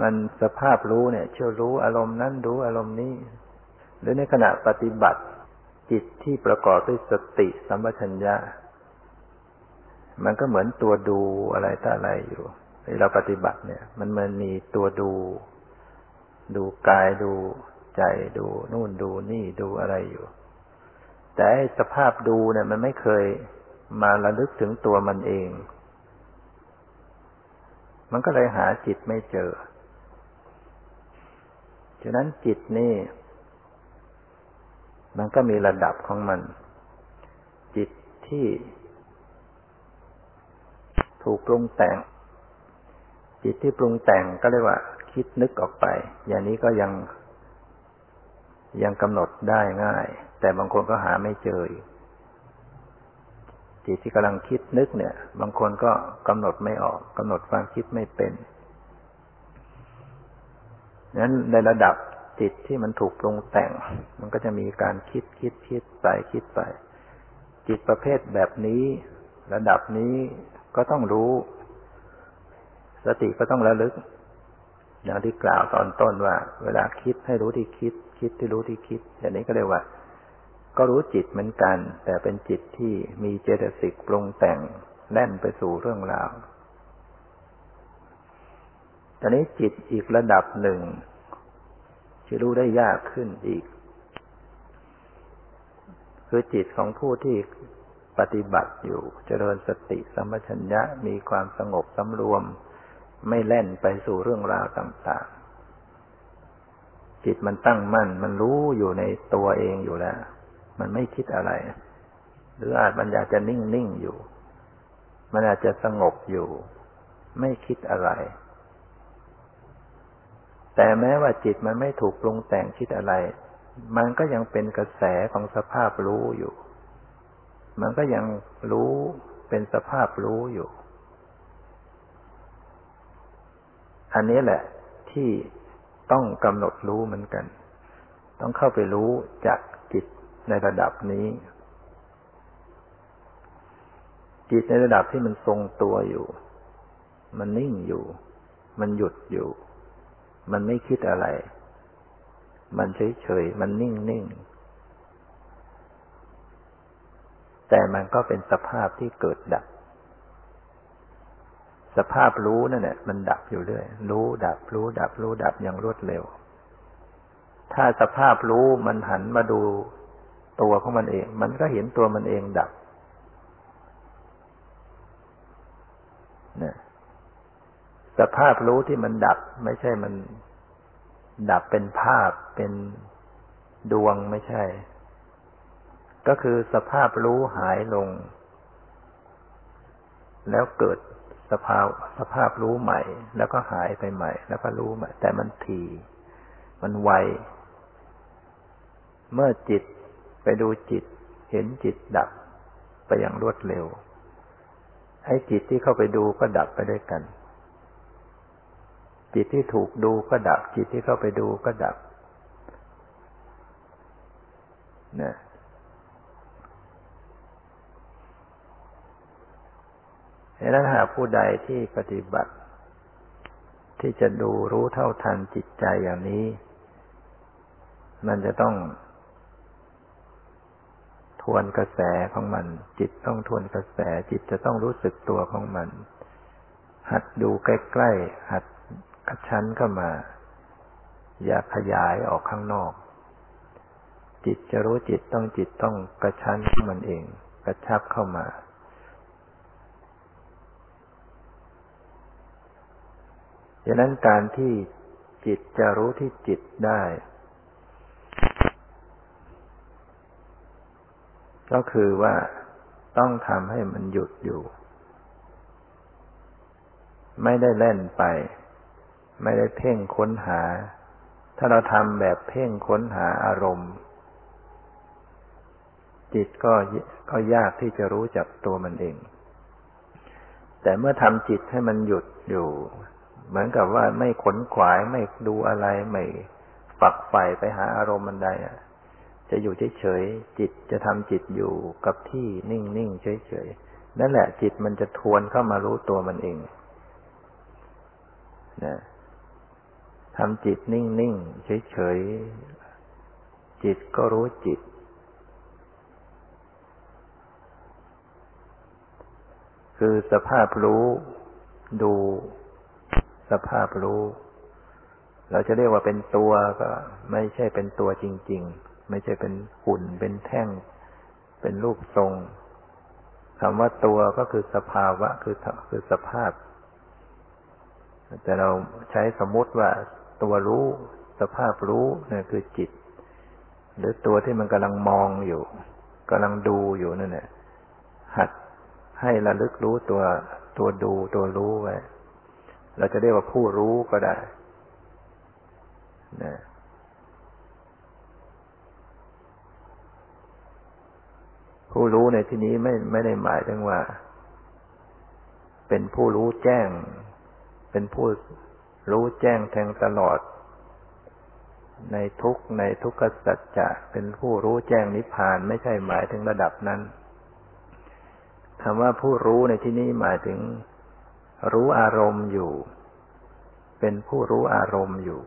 มันสภาพรู้เนี่ยเชื่อรู้อารมณ์นั้นรู้อารมณ์นี้หรือในขณะปฏิบัติจิตที่ประกอบด้วยสติสัมปชัญญะมันก็เหมือนตัวดูอะไรต่ออะไรอยู่เราปฏิบัติเนี่ยมันมันมีตัวดูดูกายดูใจดูนู่นดูนี่ดูอะไรอยู่แต่สภาพดูเนี่ยมันไม่เคยมาระลึกถึงตัวมันเองมันก็เลยหาจิตไม่เจอฉะนั้นจิตนี่มันก็มีระดับของมันจิตที่ถูกปรุงแต่งจิตที่ปรุงแต่งก็เรียกว่าคิดนึกออกไปอย่างนี้ก็ยังยังกำหนดได้ง่ายแต่บางคนก็หาไม่เจอจิตที่กำลังคิดนึกเนี่ยบางคนก็กำหนดไม่ออกกำหนดความคิดไม่เป็นงั้นในระดับจิตที่มันถูกปรุงแต่งมันก็จะมีการคิดคิดคิดไปคิดไปจิตประเภทแบบนี้ระดับนี้ก็ต้องรู้สติก็ต้องระลึกอย่างที่กล่าวตอนต้นว่าเวลาคิดให้รู้ที่คิด คิดที่รู้ที่คิดอย่างนี้ก็เรียกว่าก็รู้จิตเหมือนกันแต่เป็นจิตที่มีเจตสิกปรุงแต่งแล่นไปสู่เรื่องราวตอนนี้จิตอีกระดับหนึ่งจะรู้ได้ยากขึ้นอีกคือจิตของผู้ที่ปฏิบัติอยู่เจริญสติสัมปชัญญะมีความสงบสำรวมไม่แล่นไปสู่เรื่องราวต่างๆจิตมันตั้งมั่นมันรู้อยู่ในตัวเองอยู่แล้วมันไม่คิดอะไรหรืออาจมันอยากจะนิ่งๆอยู่มันอาจจะสงบอยู่ไม่คิดอะไรแต่แม้ว่าจิตมันไม่ถูกปรุงแต่งคิดอะไรมันก็ยังเป็นกระแสของสภาพรู้อยู่มันก็ยังรู้เป็นสภาพรู้อยู่อันนี้แหละที่ต้องกำหนดรู้เหมือนกันต้องเข้าไปรู้จากจิตในระดับนี้จิตในระดับที่มันทรงตัวอยู่มันนิ่งอยู่มันหยุดอยู่มันไม่คิดอะไรมันเฉยๆมันนิ่งๆแต่มันก็เป็นสภาพที่เกิดดับสภาพรู้นั่นแหละมันดับอยู่เรื่อยรู้ดับรู้ดับรู้ดับอย่างรวดเร็วถ้าสภาพรู้มันหันมาดูตัวของมันเองมันก็เห็นตัวมันเองดับนะสภาพรู้ที่มันดับไม่ใช่มันดับเป็นภาพเป็นดวงไม่ใช่ก็คือสภาพรู้หายลงแล้วเกิดสภาพสภาพรู้ใหม่แล้วก็หายไปใหม่แล้วก็รู้ใหม่แต่มันถี่มันไวเมื่อจิตไปดูจิตเห็นจิตดับไปอย่างรวดเร็วไอ้จิตที่เข้าไปดูก็ดับไปด้วยกันจิตที่ถูกดูก็ดับจิตที่เข้าไปดูก็ดับนะฉะนั้นหากผู้ใดที่ปฏิบัติที่จะดูรู้เท่าทันจิตใจอย่างนี้มันจะต้องทวนกระแสของมันจิตต้องทวนกระแสจิตจะต้องรู้สึกตัวของมันหัดดูใกล้ๆหัดกระชั้นเข้ามาอย่าขยายออกข้างนอกจิตจะรู้จิตต้องจิตต้องกระชั้นของมันเองกระชับเข้ามาดังนั้นการที่จิตจะรู้ที่จิตได้ก็คือว่าต้องทำให้มันหยุดอยู่ไม่ได้แล่นไปไม่ได้เพ่งค้นหาถ้าเราทำแบบเพ่งค้นหาอารมณ์จิตก็ก็ยากที่จะรู้จักตัวมันเองแต่เมื่อทำจิตให้มันหยุดอยู่เหมือนกับว่าไม่ขนขวายไม่ดูอะไรไม่ฝักใฝ่ไปหาอารมณ์มันใดจะอยู่เฉยๆจิตจะทำจิตอยู่กับที่นิ่งๆเฉยๆนั่นแหละจิตมันจะทวนเข้ามารู้ตัวมันเองนะทำจิตนิ่งๆเฉยๆจิตก็รู้จิตคือสภาพรู้ดูสภาพรู้เราจะเรียกว่าเป็นตัวก็ไม่ใช่เป็นตัวจริงๆไม่ใช่เป็นหุ่นเป็นแท่งเป็นรูปทรงคำว่าตัวก็คือสภาวะคือคือสภาพแต่เราใช้สมมติว่าตัวรู้สภาพรู้นั่นคือจิตหรือตัวที่มันกำลังมองอยู่กำลังดูอยู่นั่นแหละหัดให้ระลึกรู้ตัวตัวดูตัวรู้ไว้เราจะเรียกว่าผู้รู้ก็ได้นะผู้รู้ในที่นี้ไม่ไม่ได้หมายถึงว่าเป็นผู้รู้แจ้งเป็นผู้รู้แจ้งแทงตลอดในทุกในทุกขสัจจะเป็นผู้รู้แจ้งนิพพานไม่ใช่หมายถึงระดับนั้นคำว่าผู้รู้ในที่นี้หมายถึงรู้อารมณ์อยู่เป็นผู้รู้อารมณ์อยู่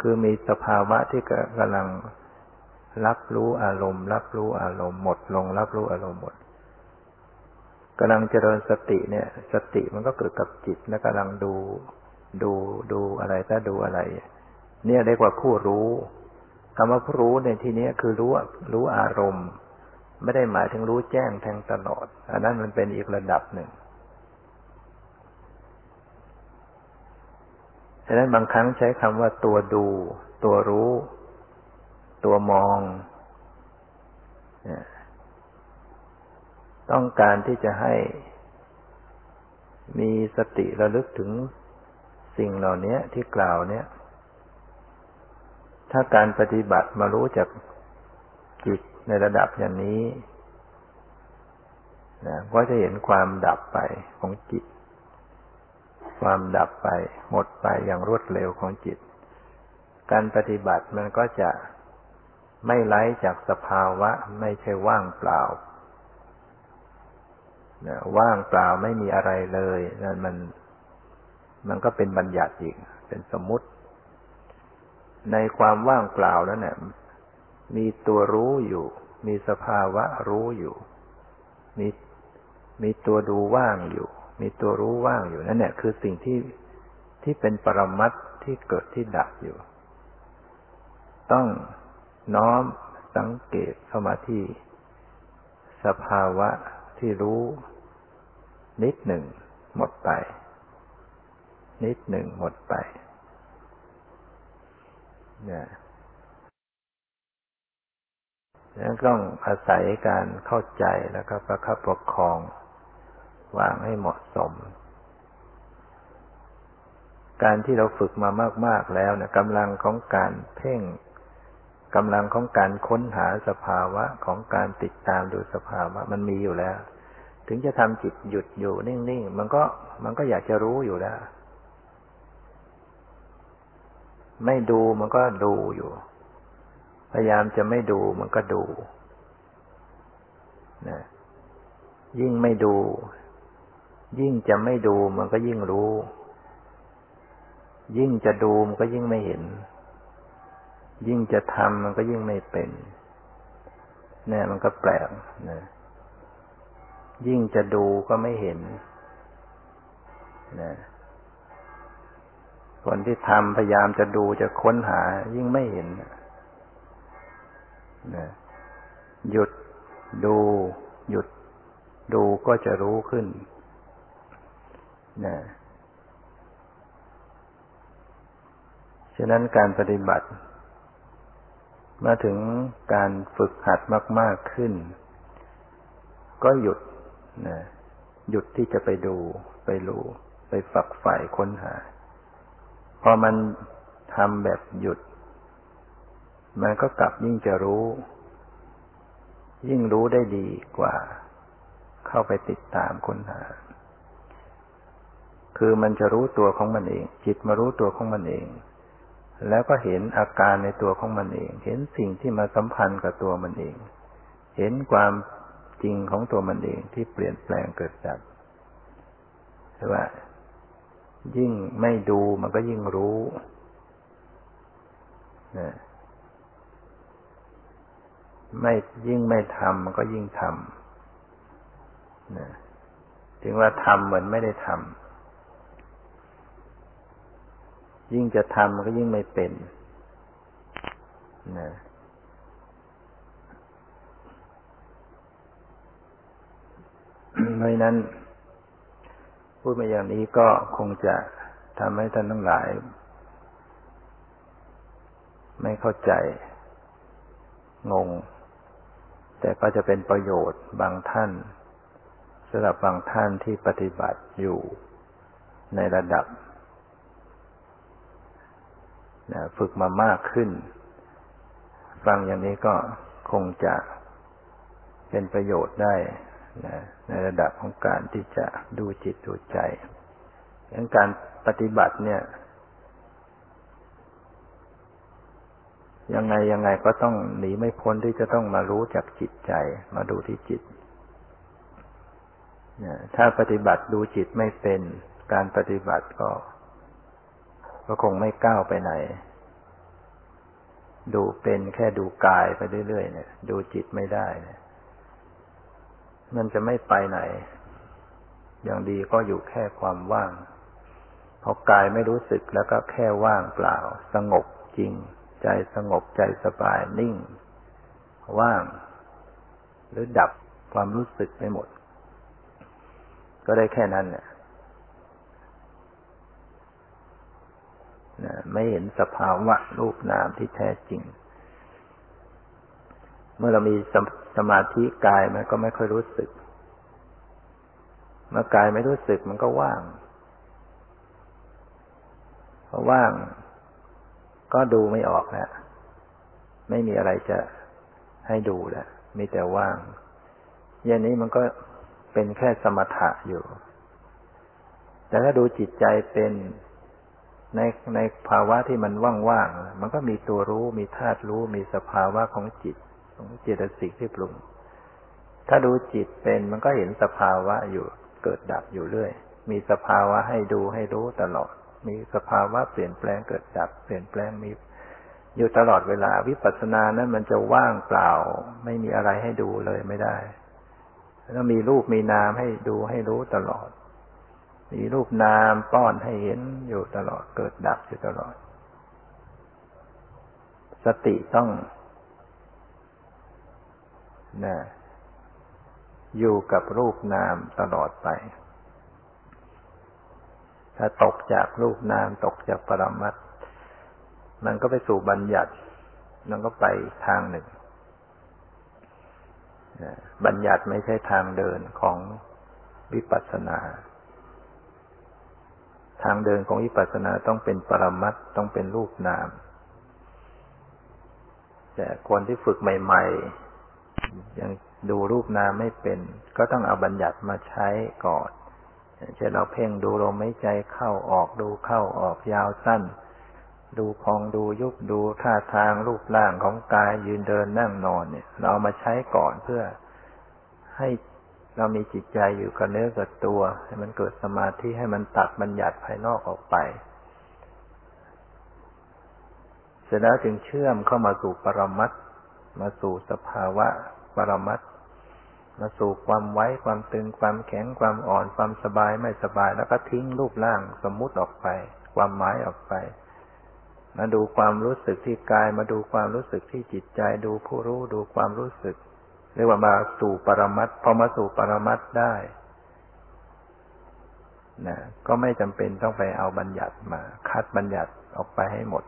คือมีสภาวะที่กำลังรับรู้อารมณ์รับรู้อารมณ์หมดลงรับรู้อารมณ์หมดกำลังเจริญสติเนี่ยสติมันก็เกิดกับจิตและกำลังดูดูดูอะไรถ้าดูอะไรเนี่ยเรียกว่าผู้รู้คำว่าผู้รู้ในที่นี้คือรู้รู้อารมณ์ไม่ได้หมายถึงรู้แจ้งแทงตลอดอันนั้นมันเป็นอีกระดับหนึ่งฉะนั้นบางครั้งใช้คำว่าตัวดูตัวรู้ตัวมองต้องการที่จะให้มีสติระลึกถึงสิ่งเหล่านี้ที่กล่าวเนี้ยถ้าการปฏิบัติมารู้จากจิตในระดับอย่างนี้นะก็จะเห็นความดับไปของจิตความดับไปหมดไปอย่างรวดเร็วของจิตการปฏิบัติมันก็จะไม่ไร้จากสภาวะไม่ใช่ว่างเปล่านะว่างเปล่าไม่มีอะไรเลยนั่นมันมันก็เป็นบัญญัติอีกเป็นสมมุติในความว่างเปล่านั้นน่ะมีตัวรู้อยู่มีสภาวะรู้อยู่มีมีตัวดูว่างอยู่มีตัวรู้ว่างอยู่นั่นแหละคือสิ่งที่ที่เป็นปรมัตถ์ที่เกิดที่ดับอยู่ต้องน้อมสังเกตเข้ามาที่สภาวะที่รู้นิดหนึ่งหมดไปนิดหนึ่งหมดไปเนี่ยนั้นต้องอาศัยการเข้าใจแล้วก็ประคับประคองวางให้เหมาะสมการที่เราฝึกมามากๆแล้วเนี่ยกำลังของการเพ่งกำลังของการค้นหาสภาวะของการติดตามดูสภาวะมันมีอยู่แล้วถึงจะทำจิตหยุดอยู่นิ่งๆมันก็มันก็อยากจะรู้อยู่แล้วไม่ดูมันก็ดูอยู่พยายามจะไม่ดูมันก็ดูนะยิ่งไม่ดูยิ่งจะไม่ดูมันก็ยิ่งรู้ยิ่งจะดูมันก็ยิ่งไม่เห็นยิ่งจะทำมันก็ยิ่งไม่เป็นเนี่ยมันก็แปลกนะยิ่งจะดูก็ไม่เห็นนะคนที่ทำพยายามจะดูจะค้นหายิ่งไม่เห็นนะหยุดดูหยุดดูก็จะรู้ขึ้นนะฉะนั้นการปฏิบัติมาถึงการฝึกหัดมากๆขึ้นก็หยุดนะหยุดที่จะไปดูไปรู้ไปฝักใฝ่ค้นหาพอมันทำแบบหยุดมันก็กลับยิ่งจะรู้ยิ่งรู้ได้ดีกว่าเข้าไปติดตามค้นหาคือมันจะรู้ตัวของมันเองจิตมารู้ตัวของมันเองแล้วก็เห็นอาการในตัวของมันเองเห็นสิ่งที่มาสัมพันธ์กับตัวมันเองเห็นความจริงของตัวมันเองที่เปลี่ยนแปลงเกิดดับใช่ไหมยิ่งไม่ดูมันก็ยิ่งรู้นะไม่ยิ่งไม่ทำมันก็ยิ่งทำนะถึงว่าทำเหมือนไม่ได้ทำยิ่งจะทำมันก็ยิ่งไม่เป็นนะเพราะฉะนั้นพูดมาอย่างนี้ก็คงจะทำให้ท่านทั้งหลายไม่เข้าใจงงแต่ก็จะเป็นประโยชน์บางท่านสำหรับบางท่านที่ปฏิบัติอยู่ในระดับฝึกมามากขึ้นฟังอย่างนี้ก็คงจะเป็นประโยชน์ได้นะในระดับของการที่จะดูจิตดูใจดังการปฏิบัติเนี่ยยังไงยังไงก็ต้องหนีไม่พ้นที่จะต้องมารู้จักจิตใจมาดูที่จิตนะถ้าปฏิบัติดูจิตไม่เป็นการปฏิบัติก็ก็คงไม่ก้าวไปไหน ดูเป็นแค่ดูกายไปเรื่อยๆเนี่ยดูจิตไม่ได้เนี่ยมันจะไม่ไปไหนอย่างดีก็อยู่แค่ความว่างพอกายไม่รู้สึกแล้วก็แค่ว่างเปล่าสงบจริงใจสงบใจสบายนิ่งว่างหรือดับความรู้สึกไปหมดก็ได้แค่นั้นเนี่ยไม่เห็นสภาวะรูปนามที่แท้จริงเมื่อเรามีสมาธิกายมันก็ไม่ค่อยรู้สึกเมื่อกายไม่รู้สึกมันก็ว่างพอว่างก็ดูไม่ออกแล้วไม่มีอะไรจะให้ดูแล้วมีแต่ว่างอย่างนี้มันก็เป็นแค่สมถะอยู่แต่ถ้าดูจิตใจเป็นในในภาวะที่มันว่างๆมันก็มีตัวรู้มีธาตุรู้มีสภาวะของจิตของเจตสิกที่ปรุงถ้าดูจิตเป็นมันก็เห็นสภาวะอยู่เกิดดับอยู่เรื่อยมีสภาวะให้ดูให้รู้ตลอดมีสภาวะเปลี่ยนแปลงเกิดดับเปลี่ยนแปลงมีอยู่ตลอดเวลาวิปัสสนานั้นมันจะว่างเปล่าไม่มีอะไรให้ดูเลยไม่ได้ต้องมีรูปมีนามให้ดูให้รู้ตลอดมีรูปนามป้อนให้เห็นอยู่ตลอดเกิดดับอยู่ตลอดสติต้องนะอยู่กับรูปนามตลอดไปถ้าตกจากรูปนามตกจากปรมัตถ์มันก็ไปสู่บัญญัติมันก็ไปทางหนึ่งบัญญัติไม่ใช่ทางเดินของวิปัสสนาทางเดินของวิปัสสนาต้องเป็นปรมัตถ์ต้องเป็นรูปนามแต่คนที่ฝึกใหม่ๆยังดูรูปนามไม่เป็นก็ต้องเอาบัญญัติมาใช้ก่อนเช่นเราเพ่งดูลมหายใจเข้าออกดูเข้าออกยาวสั้นดูพองดูยุบดูท่าทางรูปร่างของกายยืนเดินนั่งนอนเนี่ยเราเอามาใช้ก่อนเพื่อให้เรามีจิตใจอยู่กับเนื้อกับตัวให้มันเกิดสมาธิให้มันตัดบัญญัติภายนอกออกไปเสร็จแล้วจึงเชื่อมเข้ามาสู่ปรมัตถ์มาสู่สภาวะปรมัตถ์มาสู่ความไว้ความตึงความแข็งความอ่อนความสบายไม่สบายแล้วก็ทิ้งรูปร่างสมมุติออกไปความหมายออกไปมาดูความรู้สึกที่กายมาดูความรู้สึกที่จิตใจดูผู้รู้ดูความรู้สึกเรียกว่ามาสู่ปรมัตถ์พอมาสู่ปรมัตถ์ได้นะก็ไม่จำเป็นต้องไปเอาบัญญัติมาคัดบัญญัติออกไปให้หมด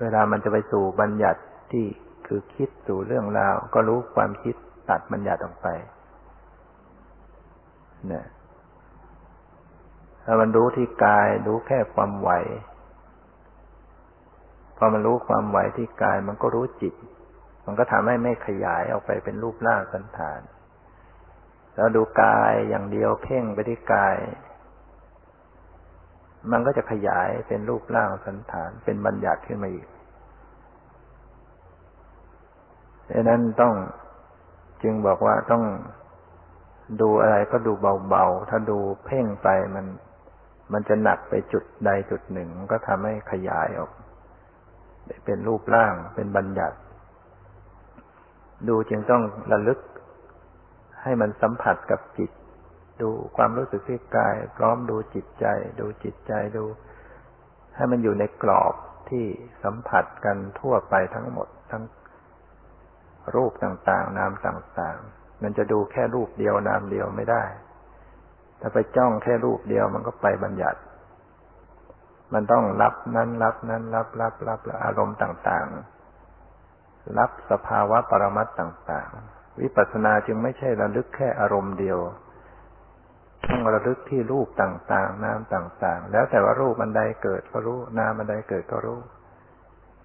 เวลามันจะไปสู่บัญญัติที่คือคิดสู่เรื่องราวก็รู้ความคิดตัดบัญญัติออกไปนะถ้ามันรู้ที่กายรู้แค่ความไหวพอมันรู้ความไหวที่กายมันก็รู้จิตมันก็ทำให้ไม่ขยายออกไปเป็นรูปร่างสันฐานแล้วดูกายอย่างเดียวเพ่งไปที่กายมันก็จะขยายเป็นรูปร่างสันฐานเป็นบัญญัติขึ้นมาอีกดังนั้นต้องจึงบอกว่าต้องดูอะไรก็ดูเบาๆถ้าดูเพ่งไปมันมันจะหนักไปจุดใดจุดหนึ่งมันก็ทำให้ขยายออกเป็นรูปร่างเป็นบัญญัติดูจึงต้องระลึกให้มันสัมผัสกับจิตดูความรู้สึกที่กายพร้อมดูจิตใจดูจิตใจดูให้มันอยู่ในกรอบที่สัมผัสกันทั่วไปทั้งหมดทั้งรูปต่างๆนามต่างๆมันจะดูแค่รูปเดียวนามเดียวไม่ได้ถ้าไปจ้องแค่รูปเดียวมันก็ไปบัญญัติมันต้องรับนั้นรับนั้นรับรับรับอารมณ์ต่างๆรับสภาวะปรมัตถ์ต่างๆวิปัสสนาจึงไม่ใช่ระลึกแค่อารมณ์เดียวต้องระลึกที่รูปต่างๆนามต่างๆแล้วแต่ว่ารูปอันใดเกิดก็รู้นามอันใดเกิดก็รู้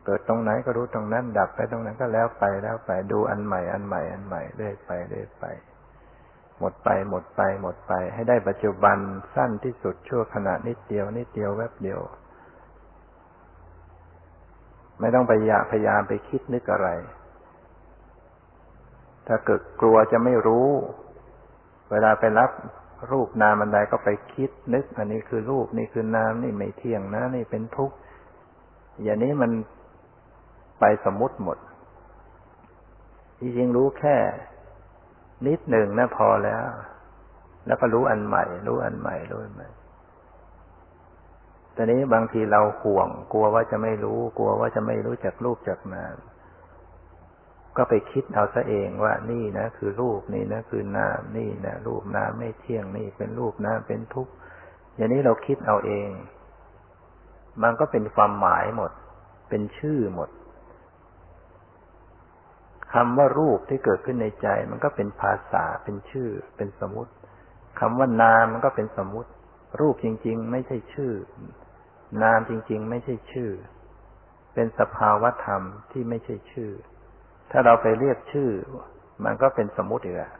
เกิดตรงไหนก็รู้ตรงนั้นดับไปตรงนั้นก็แล้วไปแล้วไปดูอันใหม่อันใหม่อันใหม่เรื่อยไปเรื่อยไปหมดไปหมดไปหมดไปให้ได้ปัจจุบันสั้นที่สุดชั่วขณะนิดเดียวนิดเดียวแวบเดียวไม่ต้องไปพยายามไปคิดนึกอะไรถ้าเกิดกลัวจะไม่รู้เวลาไปรับ รูปนามอันใดก็ไปคิดนึกอันนี้คือรูปนี่คือนามนี่ไม่เที่ยงนะนี่เป็นทุกข์อย่างนี้มันไปสมมุติหมดที่จริงรู้แค่นิดหนึ่งนะพอแล้วแล้วก็รู้อันใหม่รู้อันใหม่รู้อันใหม่ตอนนี้บางทีเราห่วงกลัวว่าจะไม่รู้กลัวว่าจะไม่รู้จักรูปจักนามก็ไปคิดเอาซะเองว่านี่นะคือรูปนี่นะคือนามนี่นะรูปนามไม่เที่ยงนี่เป็นรูปนามเป็นทุกข์อย่างนี้เราคิดเอาเองมันก็เป็นความหมายหมดเป็นชื่อหมดคำว่ารูปที่เกิดขึ้นในใจมันก็เป็นภาษาเป็นชื่อเป็นสมมุติคำว่านามมันก็เป็นสมมุติรูปจริงๆไม่ใช่ชื่อนามจริงๆไม่ใช่ชื่อเป็นสภาวธรรมที่ไม่ใช่ชื่อถ้าเราไปเรียกชื่อมันก็เป็นสมมุติอีกแล้ว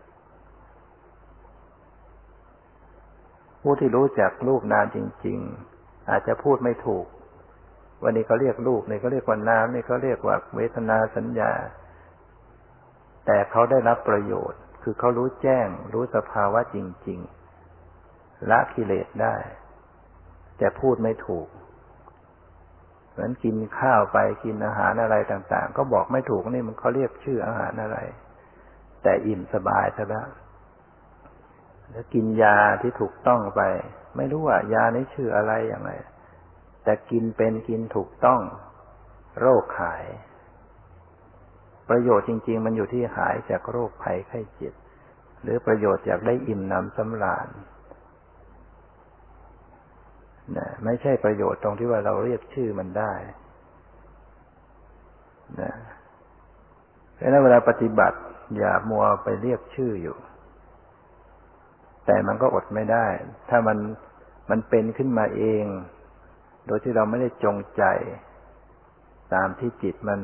ผู้ที่รู้จักรูปนามจริงๆอาจจะพูดไม่ถูกวันนี้เขาเรียกรูปนี่เขาเรียกว่านามนี่เขาเรียกว่าเวทนาสัญญาแต่เขาได้รับประโยชน์คือเขารู้แจ้งรู้สภาวะจริงๆละกิเลสได้แต่พูดไม่ถูกเพราะฉะนั้นกินข้าวไปกินอาหารอะไรต่างๆก็บอกไม่ถูกนี่มันเขาเรียกชื่ออาหารอะไรแต่อิ่มสบายซะแล้วแล้วกินยาที่ถูกต้องไปไม่รู้ว่ายานี้ชื่ออะไรอย่างไรแต่กินเป็นกินถูกต้องโรคหายประโยชน์จริงๆมันอยู่ที่หายจากโรคภัยไข้เจ็บหรือประโยชน์จากได้อิ่มหนำสำราญนะไม่ใช่ประโยชน์ตรงที่ว่าเราเรียกชื่อมันได้นะเพราะฉะนั้นเวลาปฏิบัติอย่ามัวไปเรียกชื่ออยู่แต่มันก็อดไม่ได้ถ้ามันมันเป็นขึ้นมาเองโดยที่เราไม่ได้จงใจตามที่จิตมัน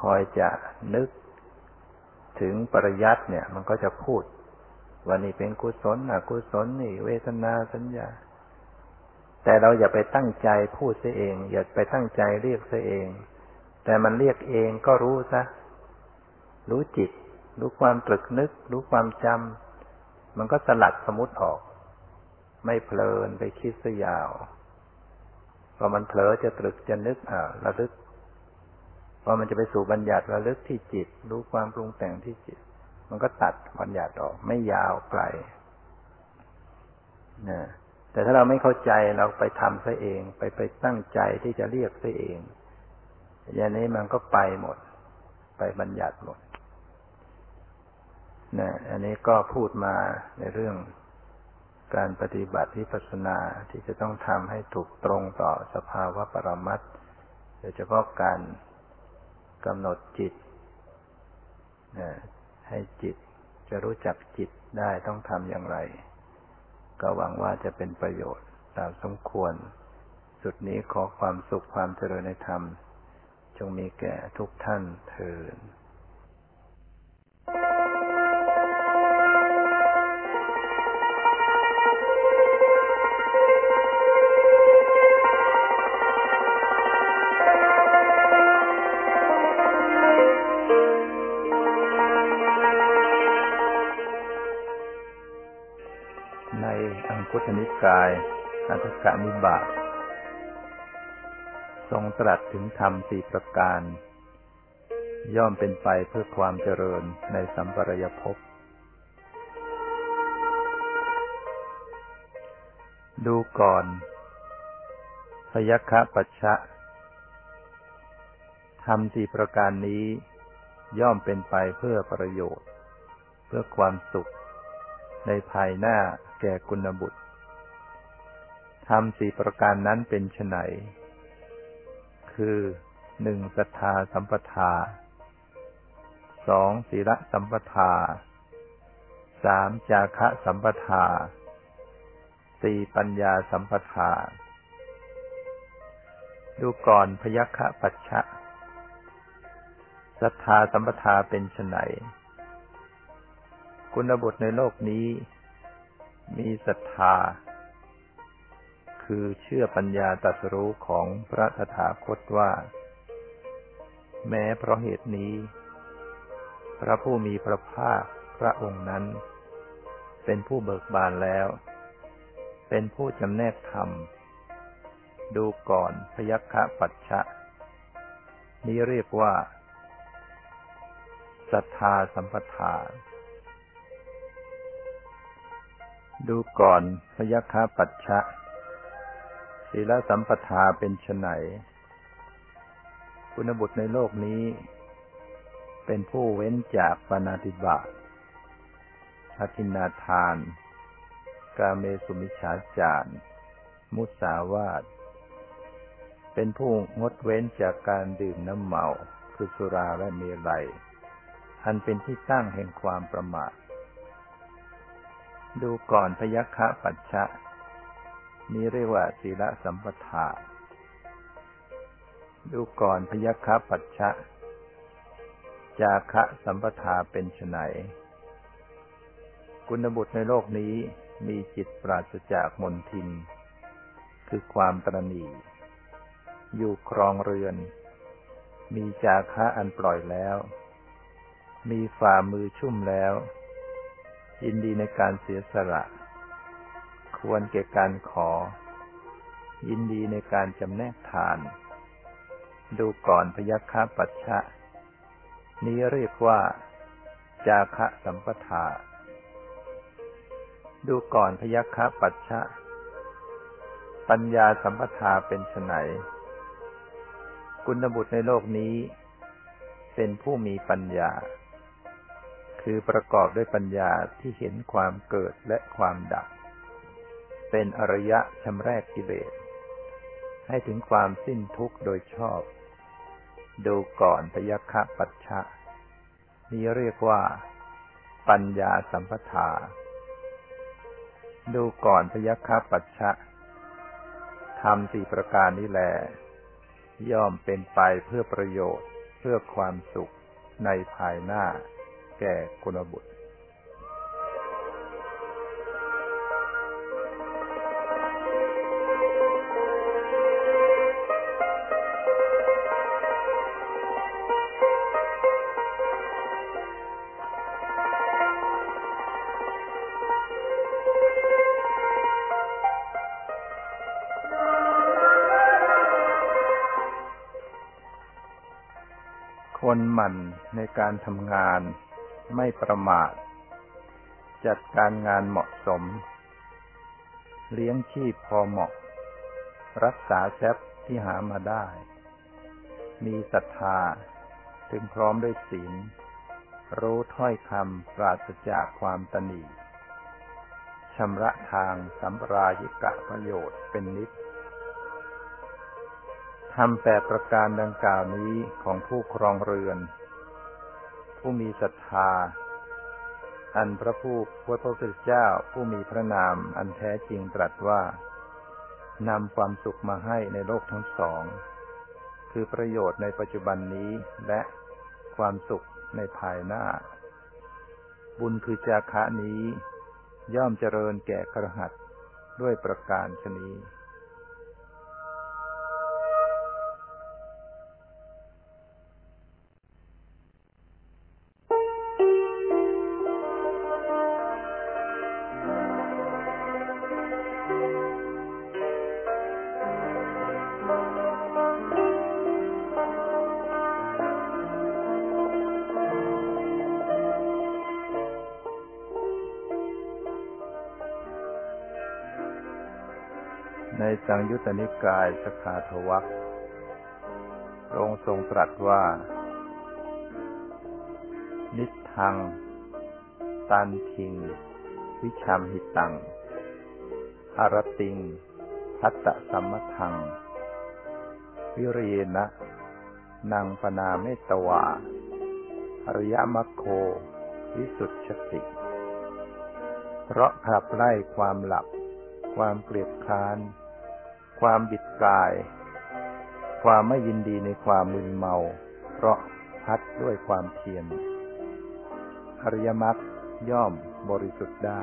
คอยจะนึกถึงปริยัติเนี่ยมันก็จะพูดว่านี่เป็นกุศลอกุศลนี่เวทนาสัญญาแต่เราอย่าไปตั้งใจพูดซะเองอย่าไปตั้งใจเรียกซะเองแต่มันเรียกเองก็รู้ซะรู้จิตรู้ความตรึกนึกรู้ความจำมันก็สลัดสมมุติออกไม่เพลินไปคิดซะยาวพอมันเผลอจะตรึกจะนึกอ่าระลึกพอมันจะไปสู่บัญญัติระลึกที่จิตรู้ความปรุงแต่งที่จิตมันก็ตัดบัญญัติออกไม่ยาวไกลนะแต่ถ้าเราไม่เข้าใจเราไปทำซะเองไปไปตั้งใจที่จะเรียกซะเองอย่างนี้มันก็ไปหมดไปบัญญัติหมดนะอันนี้ก็พูดมาในเรื่องการปฏิบัติวิปัสสนาที่จะต้องทำให้ถูกตรงต่อสภาวะปรมัตถ์โดยเฉพาะการกำหนดจิตให้จิตจะรู้จักจิตได้ต้องทำอย่างไรก็หวังว่าจะเป็นประโยชน์ตามสมควรสุดนี้ขอความสุขความเจริญในธรรมจงมีแก่ทุกท่านเถิดอังคุตนิกายอัฏฐกนิบาตทรงตรัสถึงธรรมสี่ประการย่อมเป็นไปเพื่อความเจริญในสัมปรายภพดูก่อนพยัคฆปัชชะธรรมสี่ประการนี้ย่อมเป็นไปเพื่อประโยชน์เพื่อความสุขในภายหน้าแก่กุณบุตรธรรมสี่ประการนั้นเป็นไฉนคือหนึ่งศรัทธาสัมปทาสองศีลสัมปทาสามจาคะสัมปทาสี่ปัญญาสัมปทาดูก่อนพยัคฆปัชชะศรัทธาสัมปทาเป็นไฉนคุณบุตรในโลกนี้มีศรัทธาคือเชื่อปัญญาตรัสรู้ของพระตถาคตว่าแม้เพราะเหตุนี้พระผู้มีพระภาคพระองค์นั้น เป็นผู้เบิกบานแล้วเป็นผู้จำแนกธรรมดูก่อนพยัคฆปัจฉะนี้เรียกว่าสัทธาสัมปทาดูก่อนพยัคฆปัจฉะศีลสัมปทาเป็นไฉนคุณบุตรในโลกนี้เป็นผู้เว้นจากปาณาติบาตอทินนาทานกามเมสุมิจฉาจารมุสาวาทเป็นผู้งดเว้นจากการดื่มน้ำเมาคือสุราและเมลัยอันเป็นที่ตั้งแห่งความประมาทดูก่อนพยัคฆปัจฉะนี้เรียกว่าศีลสัมปทาดูก่อนพยัคฆปัจฉะจาคะสัมปทาเป็นไฉนกุณบุตรในโลกนี้มีจิตปราศจากมนทินคือความตระหนี่อยู่ครองเรือนมีจาคะอันปล่อยแล้วมีฝ่ามือชุ่มแล้วยินดีในการเสียสละควรแก่การขอยินดีในการจำแนกทานดูก่อนพยัคฆปัจฉะนี้เรียกว่าจาคะสัมปทาดูก่อนพยัคฆปัจฉะปัญญาสัมปทาเป็นไฉนกุณบุตรในโลกนี้เป็นผู้มีปัญญาคือประกอบด้วยปัญญาที่เห็นความเกิดและความดับเป็นอริยะชำระกิเลสให้ถึงความสิ้นทุกข์โดยชอบดูก่อนพยัคฆปัจฉะนี้เรียกว่าปัญญาสัมปทาดูก่อนพยัคฆปัจฉะธรรมสี่ประการนี้แลย่อมเป็นไปเพื่อประโยชน์เพื่อความสุขในภายหน้าแก่กุณบุตรคนหมั่นในการทำงานไม่ประมาทจัดการงานเหมาะสมเลี้ยงชีพพอเหมาะรักษาทรัพย์ที่หามาได้มีศรัทธาถึงพร้อมด้วยศีลรู้ถ้อยคำปราศจากความตณีชำระทางสัมปรายิกะประโยชน์เป็นนิจทำแปดประการดังกล่าวนี้ของผู้ครองเรือนผู้มีศรัทธาอันพระผู้เป็นพระพุทธเจ้าผู้มีพระนามอันแท้จริงตรัสว่านำความสุขมาให้ในโลกทั้งสองคือประโยชน์ในปัจจุบันนี้และความสุขในภายหน้าบุญคือจาคะนี้ย่อมเจริญแก่คฤหัสถ์ด้วยประการฉะนี้ในสังยุตตนิกายสขาทวรรคพระองค์ทรงตรัสว่านิทังตันทิงวิชัมหิตังอรติงพัตตสัมมทังวิเรนะนังปนาเมตวาอริยมัคโควิสุทธิติเพราะขับไล่ความหลับความเกลียดคร้านความบิดกายความไม่ยินดีในความมึนเมาเพราะพัดด้วยความเพียรอริยมรรคย่อมบริสุทธิ์ได้